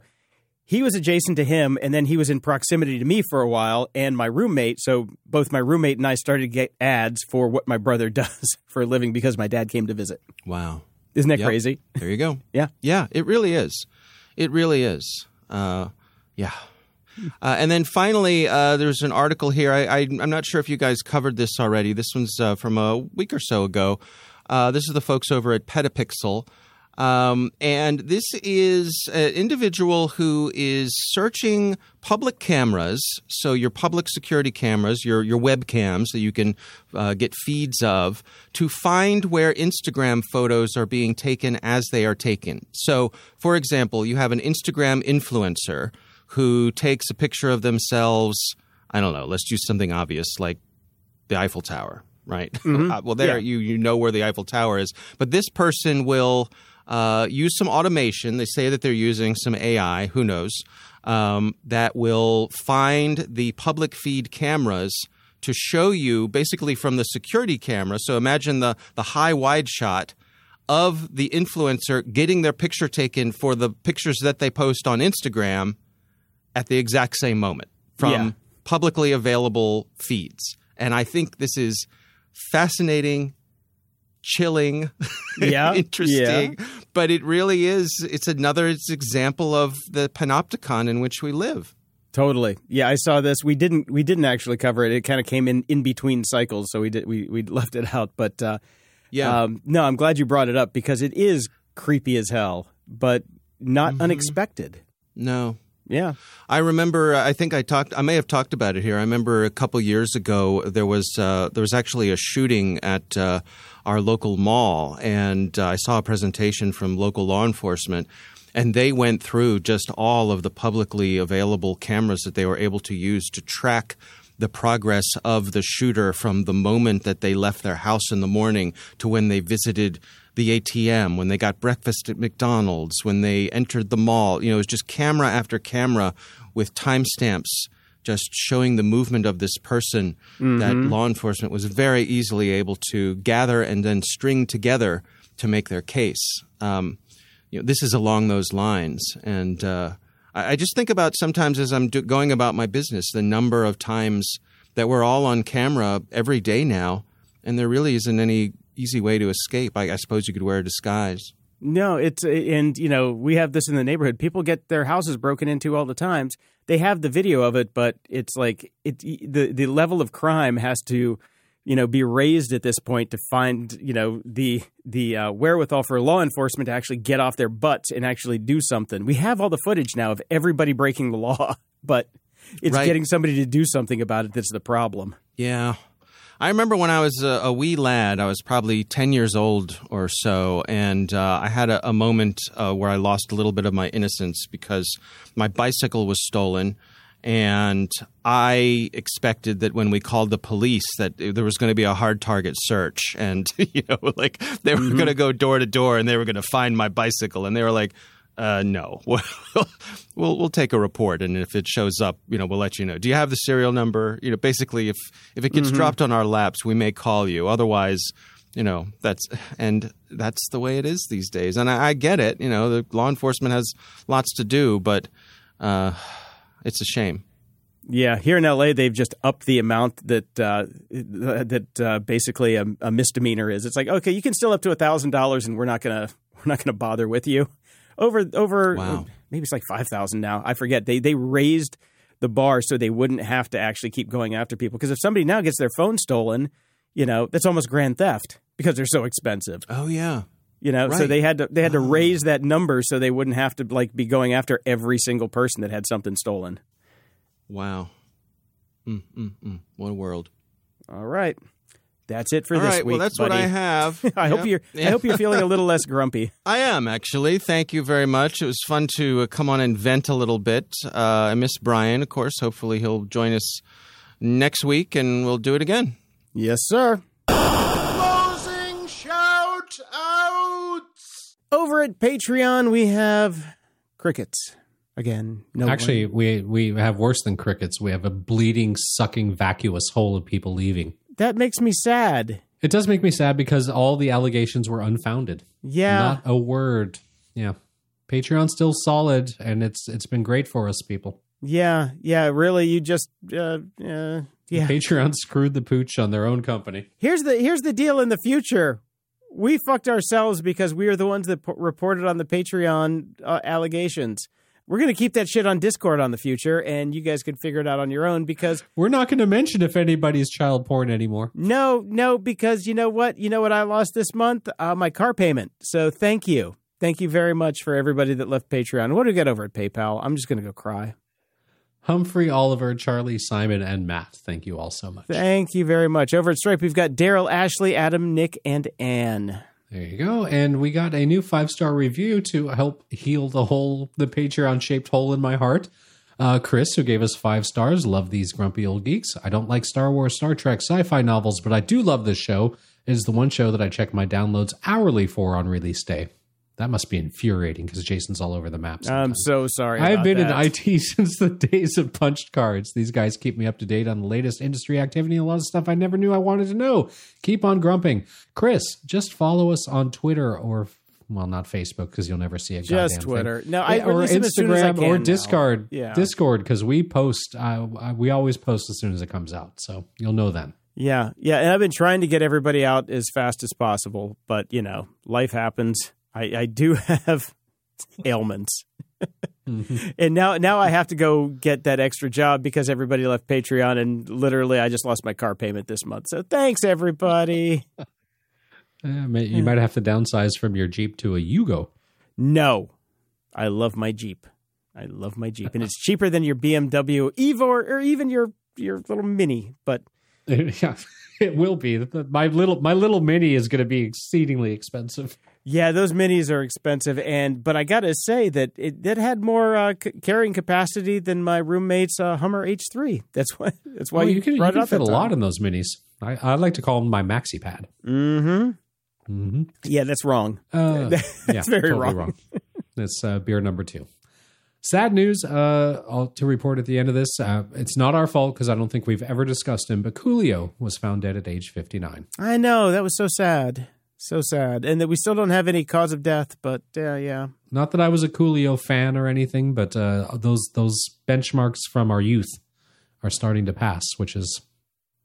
he was adjacent to him, and then he was in proximity to me for a while and my roommate. So both my roommate and I started to get ads for what my brother does for a living because my dad came to visit. Wow. Isn't that crazy? There you go. Yeah. Yeah, it really is. It really is. Yeah. And then finally, there's an article here. I'm not sure if you guys covered this already. This one's from a week or so ago. This is the folks over at Petapixel. And this is an individual who is searching public cameras, so your public security cameras, your webcams that you can get feeds of, to find where Instagram photos are being taken as they are taken. So, for example, you have an Instagram influencer who takes a picture of themselves, I don't know, let's do something obvious like the Eiffel Tower, right? Mm-hmm. Well, there you know where the Eiffel Tower is. But this person will use some automation. They say that they're using some AI, who knows, that will find the public feed cameras to show you basically from the security camera. So imagine the high wide shot of the influencer getting their picture taken for the pictures that they post on Instagram at the exact same moment from publicly available feeds. And I think this is fascinating, chilling, interesting. Yeah. But it really is. It's another example of the panopticon in which we live. Totally. Yeah, I saw this. We didn't actually cover it. It kind of came in between cycles, so we left it out. But no, I'm glad you brought it up because it is creepy as hell, but not unexpected. No. Yeah. I remember, I may have talked about it here. I remember a couple years ago, there was actually a shooting at our local mall, and I saw a presentation from local law enforcement, and they went through just all of the publicly available cameras that they were able to use to track the progress of the shooter from the moment that they left their house in the morning to when they visited the ATM, when they got breakfast at McDonald's, when they entered the mall. You know, it was just camera after camera with timestamps just showing the movement of this person that law enforcement was very easily able to gather and then string together to make their case. You know, this is along those lines. And I just think about sometimes as I'm going about my business, the number of times that we're all on camera every day now, and there really isn't any easy way to escape. I suppose you could wear a disguise. No, and you know, we have this in the neighborhood. People get their houses broken into all the times. They have the video of it, but it's like the level of crime has to, you know, be raised at this point to find, you know, the wherewithal for law enforcement to actually get off their butts and actually do something. We have all the footage now of everybody breaking the law, but it's getting somebody to do something about it that's the problem. Yeah. I remember when I was a wee lad, I was probably 10 years old or so, and I had a moment where I lost a little bit of my innocence because my bicycle was stolen, and I expected that when we called the police that there was going to be a hard target search, and you know, like they were going to go door to door and they were going to find my bicycle, and they were like, no, we'll take a report, and if it shows up, you know, we'll let you know. Do you have the serial number? You know, basically, if it gets dropped on our laps, we may call you. Otherwise, you know, that's the way it is these days. And I get it. You know, the law enforcement has lots to do, but it's a shame. Yeah, here in L.A., they've just upped the amount that basically a misdemeanor is. It's like, okay, you can still up to $1,000, and we're not gonna bother with you. Over maybe it's like 5,000 now. I forget. They raised the bar so they wouldn't have to actually keep going after people. Because if somebody now gets their phone stolen, you know, that's almost grand theft because they're so expensive. Oh yeah. You know, so they had to raise that number so they wouldn't have to like be going after every single person that had something stolen. Wow. What a world. All right. That's it for this week. Well, that's what I have. I hope you're feeling a little less grumpy. I am, actually. Thank you very much. It was fun to come on and vent a little bit. I miss Brian, of course. Hopefully he'll join us next week, and we'll do it again. Yes, sir. Closing shout-outs! Over at Patreon, we have crickets. Again, no. Actually, we have worse than crickets. We have a bleeding, sucking, vacuous hole of people leaving. That makes me sad. It does make me sad because all the allegations were unfounded. Yeah. Not a word. Yeah. Patreon's still solid, and it's been great for us, people. Yeah. Yeah. Really, you just... yeah. Patreon screwed the pooch on their own company. Here's the deal in the future. We fucked ourselves because we are the ones that reported on the Patreon allegations. We're going to keep that shit on Discord on the future, and you guys can figure it out on your own because... We're not going to mention if anybody's child porn anymore. No, because you know what? You know what I lost this month? My car payment. So thank you. Thank you very much for everybody that left Patreon. What do we get over at PayPal? I'm just going to go cry. Humphrey, Oliver, Charlie, Simon, and Matt. Thank you all so much. Thank you very much. Over at Stripe, we've got Daryl, Ashley, Adam, Nick, and Anne. There you go. And we got a new 5-star review to help heal the Patreon-shaped hole in my heart. Chris, who gave us 5 stars, love these grumpy old geeks. I don't like Star Wars, Star Trek, sci-fi novels, but I do love this show. It is the one show that I check my downloads hourly for on release day. That must be infuriating because Jason's all over the map sometimes. I'm so sorry about that. I've been in IT since the days of punched cards. These guys keep me up to date on the latest industry activity and a lot of stuff I never knew I wanted to know. Keep on grumping. Chris, just follow us on Twitter or, well, not Facebook because you'll never see a goddamn thing. Just Twitter. No, I release them as soon as I can. Or Discord. Yeah. Discord, because we post. We always post as soon as it comes out. So you'll know then. Yeah. Yeah. And I've been trying to get everybody out as fast as possible. But, you know, life happens. I do have ailments. Mm-hmm. And now I have to go get that extra job because everybody left Patreon, and literally I just lost my car payment this month. So thanks, everybody. You might have to downsize from your Jeep to a Yugo. No. I love my Jeep. And it's cheaper than your BMW Evo or even your little Mini, but... Yeah, it will be. My little Mini is going to be exceedingly expensive. Yeah, those Minis are expensive, but I got to say that it had more carrying capacity than my roommate's Hummer H3. That's why you can fit a lot in those Minis. I like to call them my maxi pad. Mm-hmm. Mm-hmm. Yeah, that's wrong. That's very totally wrong. That's beer number 2. Sad news to report at the end of this. It's not our fault because I don't think we've ever discussed him, but Coolio was found dead at age 59. I know. That was so sad. So sad. And that we still don't have any cause of death, but yeah. Not that I was a Coolio fan or anything, but those benchmarks from our youth are starting to pass, which is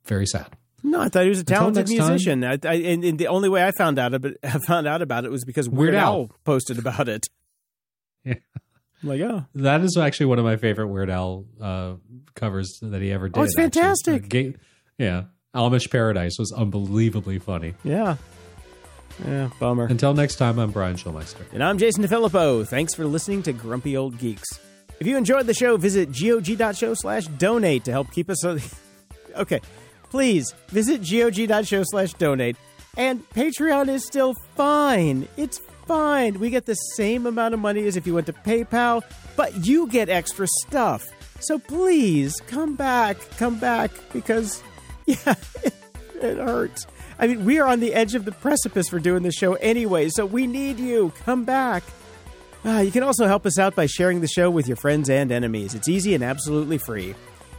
very sad. No, I thought he was a talented musician. And the only way I found out about it was because Weird Al posted about it. Yeah. Like, yeah. That is actually one of my favorite Weird Al covers that he ever did. Oh, it's fantastic. Yeah. Amish Paradise was unbelievably funny. Yeah. Yeah, bummer. Until next time, I'm Brian Schulmeister. And I'm Jason DeFilippo. Thanks for listening to Grumpy Old Geeks. If you enjoyed the show, visit gog.show/donate to help keep us... Okay. Please, visit gog.show/donate. And Patreon is still fine. It's fine. We get the same amount of money as if you went to PayPal, but you get extra stuff. So please come back because, yeah, it hurts. I mean, we are on the edge of the precipice for doing this show anyway, so we need you. Come back. You can also help us out by sharing the show with your friends and enemies. It's easy and absolutely free.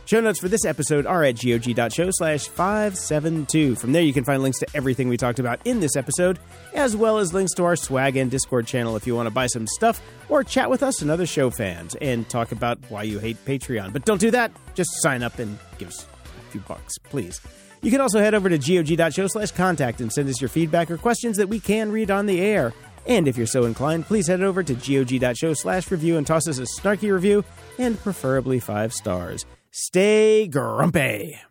Show notes for this episode are at gog.show/572. From there, you can find links to everything we talked about in this episode, as well as links to our swag and Discord channel if you want to buy some stuff or chat with us and other show fans and talk about why you hate Patreon. But don't do that. Just sign up and give us a few bucks, please. You can also head over to gog.show/contact and send us your feedback or questions that we can read on the air. And if you're so inclined, please head over to gog.show/review and toss us a snarky review, and preferably 5 stars. Stay grumpy.